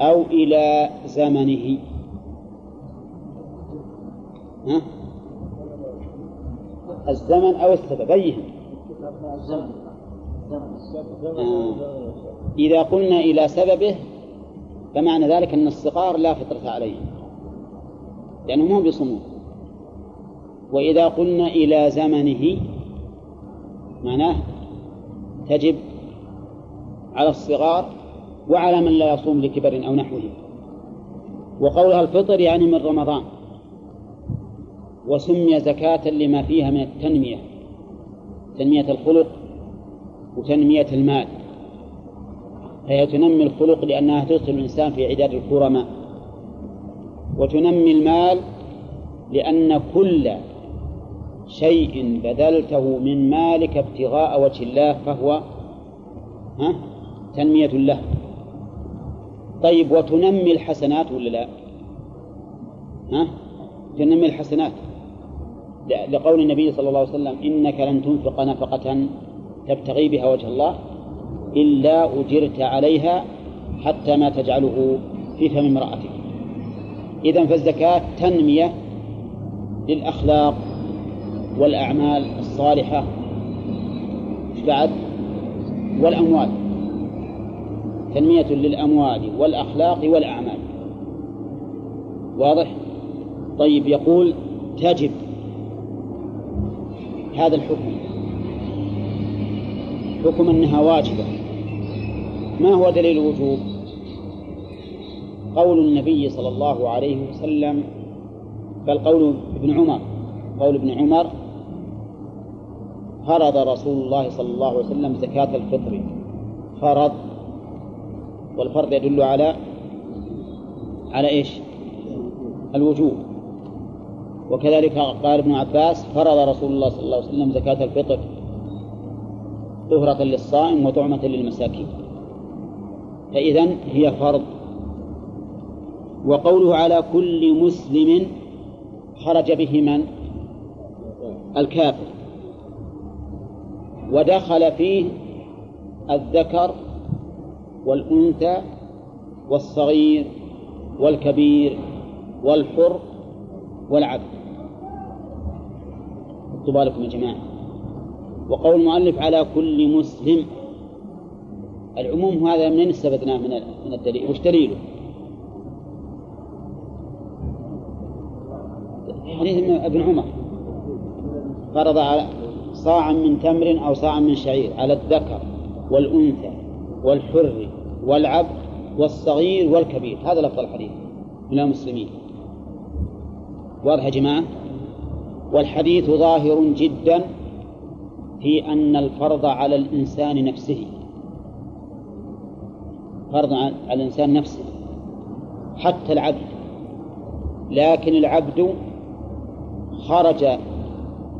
أو إلى زمنه. ها؟ الزمن أو السبب أيهم؟ الزمن. آه. إذا قلنا إلى سببه فمعنى ذلك أن الصغار لا فطرة عليهم لأنهم هم بصمود، وإذا قلنا إلى زمنه معناه تجب على الصغار وعلى من لا يصوم لكبر أو نحوه. وقولها الفطر يعني من رمضان، وسمي زكاة لما فيها من التنمية، تنمية الخلق وتنمية المال، فهي تنمي الخلق لأنها تدخل الإنسان في عداد الكرماء، وتنمي المال لأن كل شيء بذلته من مالك ابتغاء وجه الله فهو ها تنمية له. طيب وتنمي الحسنات ولا لا؟ ها تنمي الحسنات، لقول النبي صلى الله عليه وسلم إنك لن تنفق نفقة تبتغي بها وجه الله إلا أجرت عليها حتى ما تجعله في فم امرأتك. إذن فالزكاة تنمية للأخلاق والأعمال الصالحة بعد والأموال، تنمية للأموال والأخلاق والأعمال. واضح؟ طيب يقول تجب هذا الحكم، حكم أنها واجبة. ما هو دليل الوجوب؟ قول النبي صلى الله عليه وسلم، بل قول ابن عمر، قول ابن عمر فرض رسول الله صلى الله عليه وسلم زكاة الفطر. فرض، والفرض يدل على على إيش؟ الوجوب. وكذلك قال ابن عباس فرض رسول الله صلى الله عليه وسلم زكاة الفطر طهرة للصائم وطعمة للمساكين. فإذن هي فرض. وقوله على كل مسلم خرج به من؟ الكافر، ودخل فيه الذكر والأنثى والصغير والكبير والحر والعبد. حطوا بالكم يا جماعة. وقول المؤلف على كل مسلم، العموم هذا منين استفدناه من الدليل؟ وش دليله؟ حديث ابن عمر فرض على صاعا من تمر أو صاعا من شعير على الذكر والأنثى والحر والعبد والصغير والكبير، هذا لفظ الحديث من المسلمين. واضح يا جماعة؟ والحديث ظاهر جدا في أن الفرض على الإنسان نفسه، فرض على الإنسان نفسه حتى العبد، لكن العبد خرج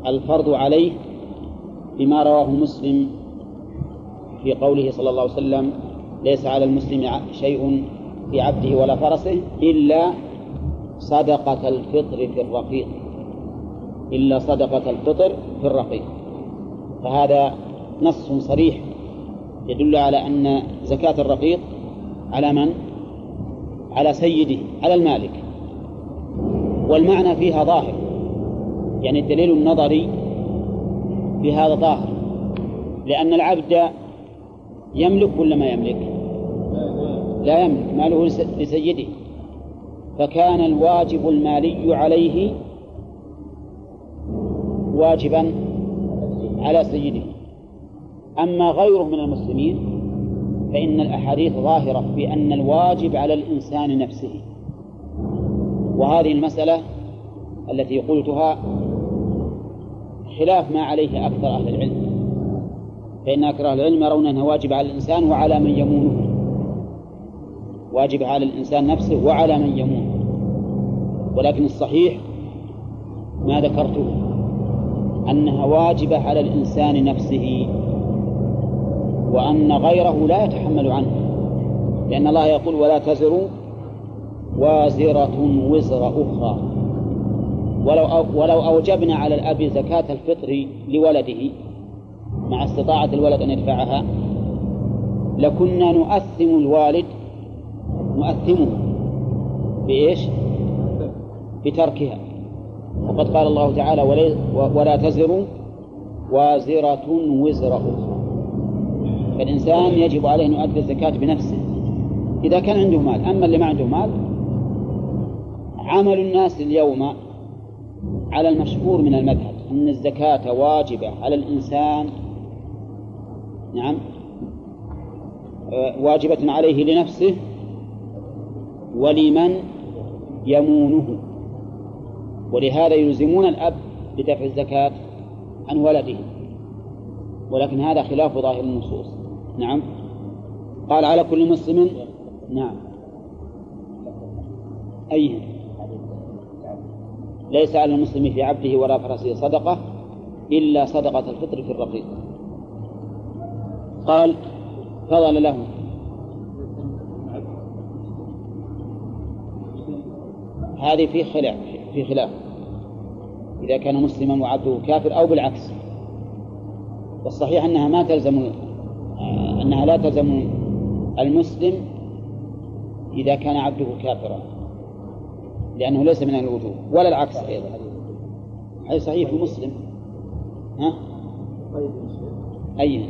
الفرض عليه بما رواه مسلم في قوله صلى الله عليه وسلم ليس على المسلم شيء في عبده ولا فرسه إلا صدقة الفطر في الرقيق، إلا صدقة الفطر في الرقيق. فهذا نص صريح يدل على أن زكاة الرقيق على من؟ على سيده، على المالك. والمعنى فيها ظاهر، يعني الدليل النظري بهذا ظاهر، لأن العبد يملك ولا ما يملك؟ لا يملك، ماله لسيده، فكان الواجب المالي عليه واجبا على سيده. أما غيره من المسلمين فإن الأحاديث ظاهرة بأن الواجب على الإنسان نفسه. وهذه المسألة التي قلتها خلاف ما عليه أكثر أهل العلم، فإن أكثر أهل العلم يرون أنها واجب على الإنسان وعلى من يمونه، واجب على الإنسان نفسه وعلى من يمونه. ولكن الصحيح ما ذكرته أنها واجبة على الإنسان نفسه، وأن غيره لا يتحمل عنه، لأن الله يقول ولا تزر وازرة وزر أخرى. ولو أوجبنا على الأب زكاة الفطر لولده مع استطاعة الولد أن يدفعها لكنا نؤثم الوالد، نؤثمه بإيش؟ بتركها. وقد قال الله تعالى ولا تزر وازرة وزر أخرى. فالإنسان يجب عليه أن يؤدي الزكاة بنفسه إذا كان عنده مال. أما اللي ما عنده مال، عمل الناس اليوم على المشهور من المذهب أن الزكاة واجبة على الإنسان، نعم واجبة عليه لنفسه ولمن يمونه، ولهذا يلزمون الأب بدفع الزكاة عن ولده، ولكن هذا خلاف ظاهر النصوص. نعم قال على كل مسلم. نعم أيه ليس على المسلم في عبده ولا فرسه صدقة إلا صدقة الفطر في الرقيق. قال فضل له هذه في خلاف في خلاف إذا كان مسلما وعبده كافر أو بالعكس. والصحيح أنها ما تلزم، أنها لا تلزم المسلم إذا كان عبده كافرا، لأنه ليس من أهل الوجوب، ولا العكس أيضا. هذا صحيح في مسلم. ها؟ أين؟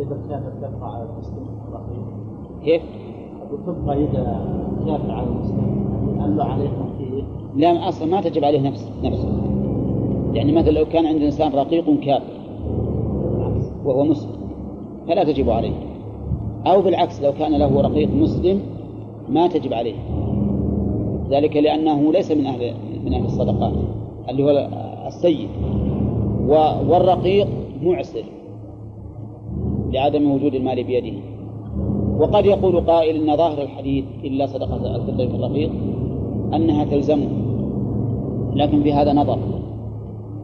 إذا الكافر تبقى على المسلم الرقيق. كيف؟ تبقى إذا كافر على المسلم قال له عليه رقيق. لا أصلا ما تجب عليه نفسه نفسه. يعني مثلا لو كان عند إنسان رقيق كافر وهو مسلم فلا تجب عليه، أو بالعكس لو كان له رقيق مسلم ما تجب عليه، ذلك لأنه ليس من أهل من أهل الصدقات اللي هو السيد، والرقيق معسر لعدم وجود المال بيده. وقد يقول قائل إن ظاهر الحديث إلا صدقة الفطر في الرقيق أنها تلزمه، لكن في هذا نظر،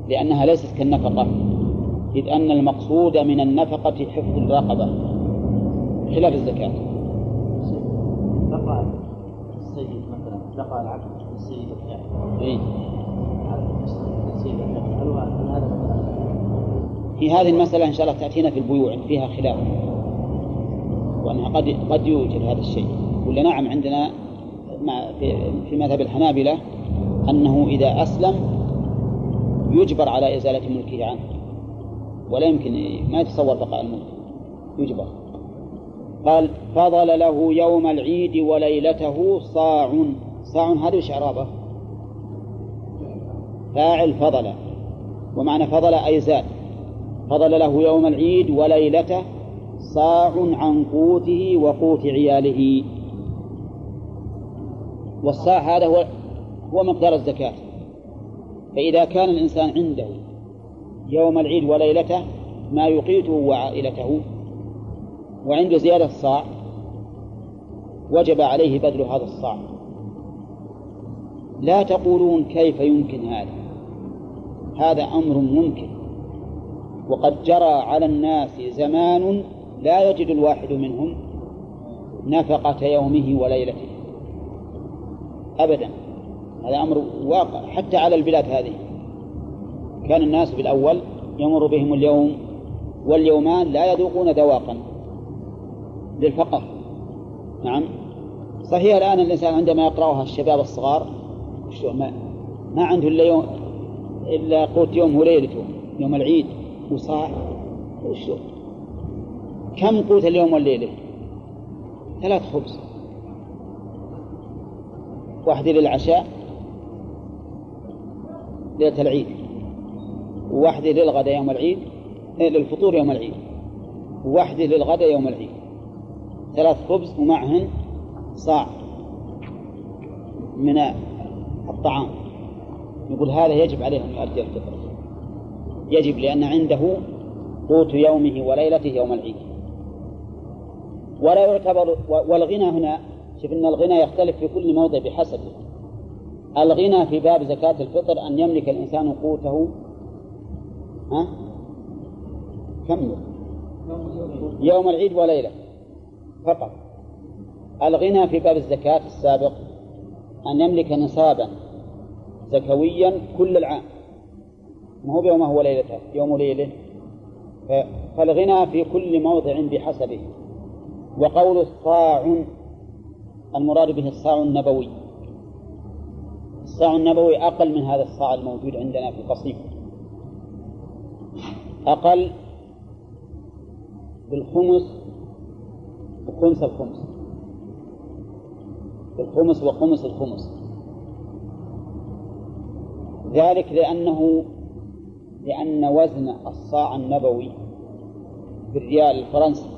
لأنها ليست كالنفقة، إذ أن المقصود من النفقة حفظ الرقبة خلاف الزكاة. لقى السيد مثلا لقى العبد السيد الكافر إيه؟ السيد الكافر هذا في هذه المسألة إن شاء الله تأتينا في البيوع فيها خلاف، وأنها قد قد يوجد هذا الشيء. ولا نعم عندنا في في مذهب الحنابلة أنه إذا أسلم يجبر على إزالة ملكه عنه، ولا يمكن ما يتصور بقاء الموت، يجبر. قال فضل له يوم العيد وليلته صاع. صاع هذه شعرابة فاعل فضل، ومعنى فضل أي زاد. فضل له يوم العيد وليلته صاع عن قوته وقوت عياله. والصاع هذا هو, هو مقدار الزكاة. فإذا كان الإنسان عنده يوم العيد وليلته ما يقيته وعائلته وعنده زيادة صاع وجب عليه بذل هذا الصاع. لا تقولون كيف يمكن هذا، هذا أمر ممكن، وقد جرى على الناس زمان لا يجد الواحد منهم نفقة يومه وليلته أبدا. هذا أمر واقع حتى على البلاد هذه. كان الناس بالأول يمر بهم اليوم واليومان لا يذوقون ذواقا للفقر. نعم صحيح الآن الإنسان عندما يقرأها الشباب الصغار ما عنده إلا يوم إلا قوت يوم وليلته يوم العيد وصاع. كم قوت اليوم والليلة؟ ثلاث خبز، واحدة للعشاء ليلة العيد، وواحدة للغدا يوم العيد للفطور يوم العيد، وواحدة للغدا يوم العيد. ثلاث خبز ومعهن صاع من الطعام. يقول هذا يجب عليه الحاج الفطر، يجب، لأن عنده قوت يومه وليلته يوم العيد. ولا يعتبر. والغنى هنا، شوف أن الغنى يختلف في كل موضع بحسبه. الغنى في باب زكاة الفطر أن يملك الإنسان قوته ها؟ كم يوم العيد وليلة فقط. الغنى في باب الزكاة السابق أن يملك نصابا زكويا كل العام، ما هو بيومه وليلته يوم ليله. فالغنى في كل موضع بحسبه. وقول الصاع المراد به الصاع النبوي. الصاع النبوي أقل من هذا الصاع الموجود عندنا في القصيم، أقل بالخمس وخمس الخمس، بالخمس وخمس الخمس. ذلك لأنه لأن وزن الصاع النبوي بالريال الفرنسي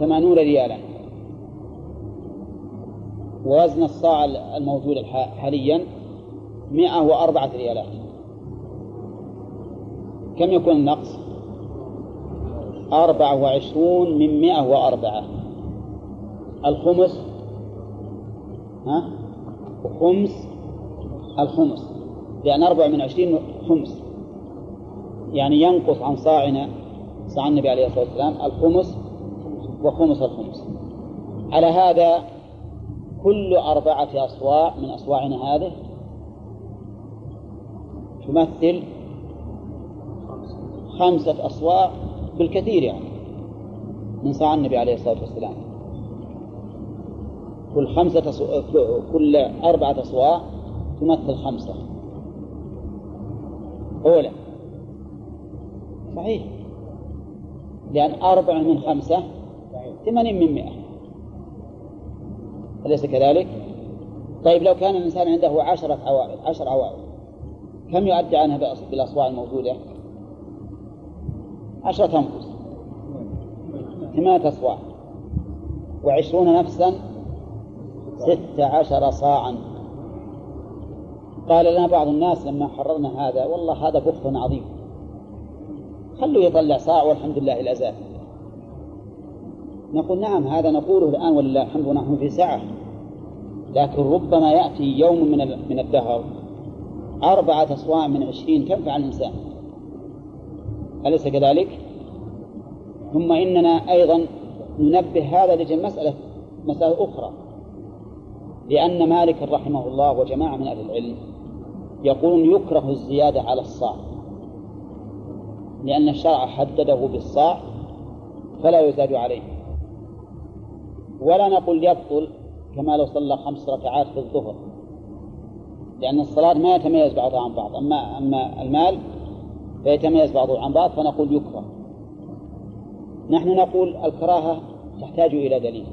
ثمانون ريالا، ووزن الصاع الموجود حاليا مئة وأربعة ريالات. كم يكون النقص؟ أربعة وعشرون من مئة وأربعة. الخمس ها وخمس الخمس، لأن أربعة من عشرين خمس، يعني ينقص عن صاعنا صاع النبي عليه الصلاة والسلام الخمس وخمس الخمس. على هذا كل أربعة أصواع من أصواعنا هذه تمثل خمسة أصواع بالكثير يعني من صاع النبي عليه الصلاة والسلام. كل خمسة أصواع، كل أربعة أصواع تمثل خمسة. أولا صحيح، لأن أربعة من خمسة ثمانين من مئة، أليس كذلك؟ طيب لو كان الإنسان عنده عشرة عوائل، عشر عوائل كم يؤدي عنها بالأصواع الموجودة؟ عشرة أنفس، ثمانية أصواع، وعشرون نفسا ستة عشر صاعا. قال لنا بعض الناس لما حررنا هذا والله هذا بخت عظيم، خلوا يطلع صاع والحمد لله الأزال. نقول نعم، هذا نقوله الآن ولله الحمد ونحن في ساعة، لكن ربما يأتي يوم من من الدهر أربعة أصواع من عشرين تنفع الإنسان، أليس كذلك؟ ثم إننا أيضا ننبه هذا لجل مسألة مسألة أخرى، لأن مالك رحمه الله وجماعة من أهل العلم يقولون يكره الزيادة على الصاع، لأن الشرع حدده بالصاع فلا يزاد عليه. ولا نقول يبطل كما لو صلى خمس ركعات في الظهر، لأن الصلاة ما يتميز بعضها عن بعض، أما أما المال فيتميز بعضه عن بعض، فنقول يكره. نحن نقول الكراهة تحتاج إلى دليل،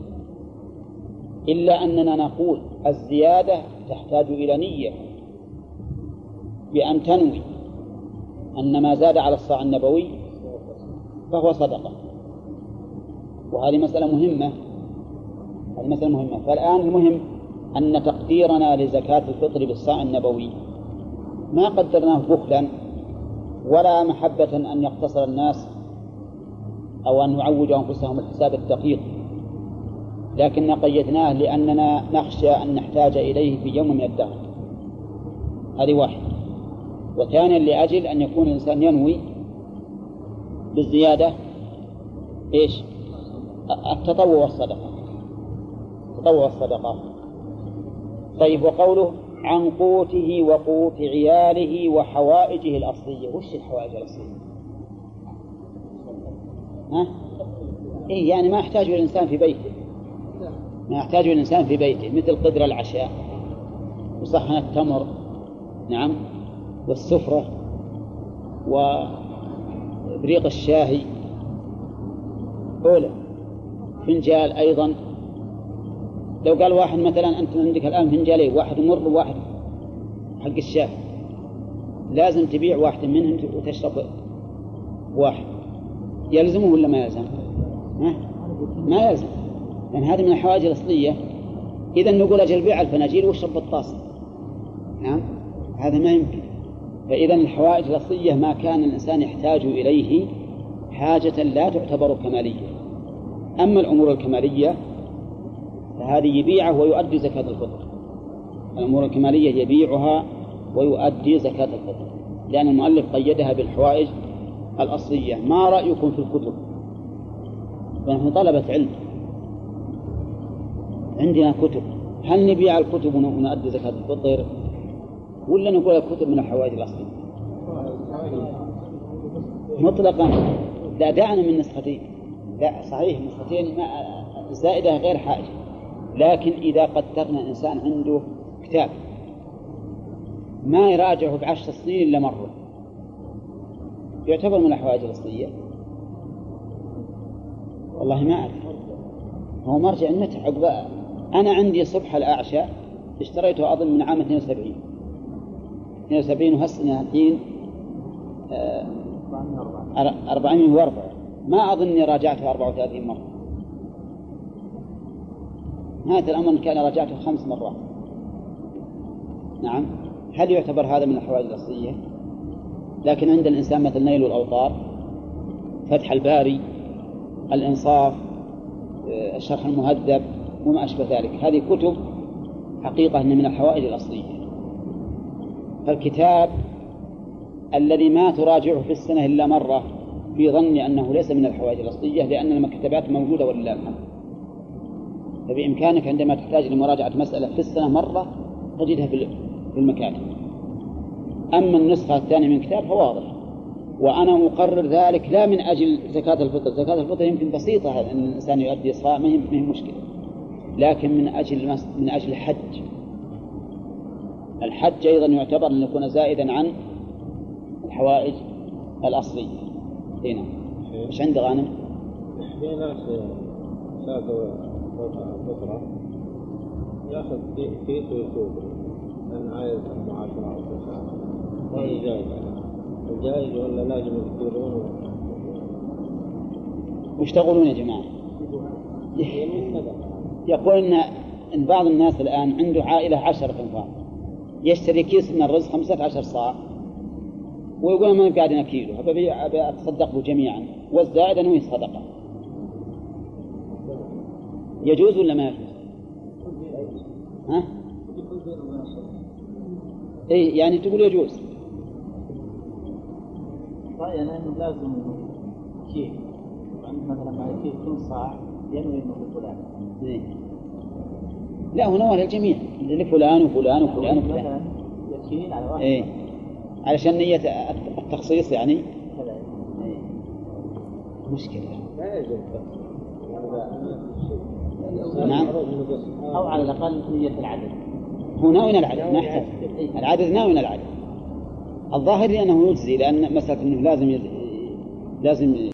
إلا أننا نقول الزيادة تحتاج إلى نية، بأن تنوي أن ما زاد على الصاع النبوي فهو صدقة. وهذه مسألة مهمة، هذه مسألة مهمة. فالآن المهم أن تقديرنا لزكاة الفطر بالصاع النبوي ما قدرناه بخلا ولا محبة أن يقتصر الناس أو أن يعوج أنفسهم الحساب الدقيق، لكن قيدناه لأننا نخشى أن نحتاج إليه في يوم من الدهر. هذه واحد. وثانيا لأجل أن يكون الإنسان ينوي بالزيادة إيش؟ التطوع والصدقة، التطوع والصدقة. طيب وقوله عن قوته وقوت عياله وحوائجه الأصلية، وش الحوائج الأصلية؟ ها؟ إيه يعني ما يحتاجه الإنسان في بيته، ما يحتاجه الإنسان في بيته، مثل قدر العشاء وصحن التمر، نعم، والسفرة وإبريق الشاهي، أولا فنجال أيضا. لو قال واحد مثلا أنت عندك الآن فنجالين، واحد مر وواحد حق الشاف، لازم تبيع واحد منهم وتشرب واحد، يلزمه ولا ما يلزم؟ ما يلزم، لأن هذه من الحواجز الأصلية. إذا نقول أجل بيع الفناجيل واشرب بالطاسة، نعم، هذا ما يمكن. فإذا الحوائج الأصلية ما كان الإنسان يحتاج إليه حاجة لا تعتبر كمالية. أما الأمور الكمالية فهذه يبيعه ويؤدي زكاة الفطر. الأمور الكمالية يبيعها ويؤدي زكاة الفطر، لأن المؤلف قيدها بالحوائج الأصلية. ما رأيكم في الكتب؟ ونحن طلبة علم عندنا كتب، هل نبيع الكتب ونؤدي زكاة الفطر، ولا نقول الكتب من الحوائج الأصلية مطلقا؟ لا، دعنا من نسختين. لا صحيح نسختين زائدة غير حاجة، لكن إذا قدرنا الإنسان عنده كتاب ما يراجعه بعشر سنين إلا مرة، يعتبر من الحوائج الأصلية؟ والله ما أعرف، هو مرجع المتعب بقى. أنا عندي صبح الأعشى اشتريته أظن من عام اثنين وسبعين اثنين وسبعين وهسنا الحين أربعمائة وأربعة، ما أظني راجعته أربعة وثلاثين مرة. هذا الأمر كان راجعته خمس مرات. نعم، هل يعتبر هذا من الحوائج الأصلية؟ لكن عند الإنسان مثل نيل الأوطار، فتح الباري، الإنصاف، الشرح المهذب وما أشبه ذلك، هذه كتب حقيقة أن من الحوائج الأصلية. فالكتاب الذي ما تراجعه في السنة إلا مرة في ظني أنه ليس من الحوائج الأصلية، لأن المكتبات موجودة ولله الحمد. فبإمكانك عندما تحتاج لمراجعة مسألة في السنة مرة تجدها في المكاتب. أما النسخة الثانية من كتاب فواضح، وأنا مقرر ذلك لا من أجل زكاة الفطر. زكاة الفطر يمكن بسيطة، هذا أن الإنسان يؤدي صلاة ما هي مشكلة، لكن من أجل مس... من أجل الحج. الحج أيضا يعتبر أن يكون زائدا عن الحوائج الأصلية. هنا مش عند غانم في ناس سادوا بطرة يأخذ كيس ويسوق، أنا عايز معاشرة أو تسعة، هل جائز؟ جائز ولا لازم يديرون ويشتغلون يا جماعة؟ يقول إن بعض الناس الآن عنده عائلة عشرة أنفار، يشتري كيس من الرز خمسة عشر صاع ويقول ما قاعد نكيله، أبي أتصدقه جميعا والزائد أنه يصدقه، يجوز ولا ما يجوز؟ ها؟ إيه يعني تقول يجوز؟ رأيي أنا أنه لازم كيل، مثلا على كيل كل صاع ينوي أنه لفلان. إيه؟ لا، هو نوى للجميع، لفلان وفلان وفلان وفلان. يكيل على واحد. إيه؟ علشان نية التخصيص يعني مشكلة. نعم، أو على الأقل نية العدد. هو ناوي العدد، ما يحتاج العدد، ناوي العدد. الظاهر أنه يجزي، لأن مسألة أنه لازم لازم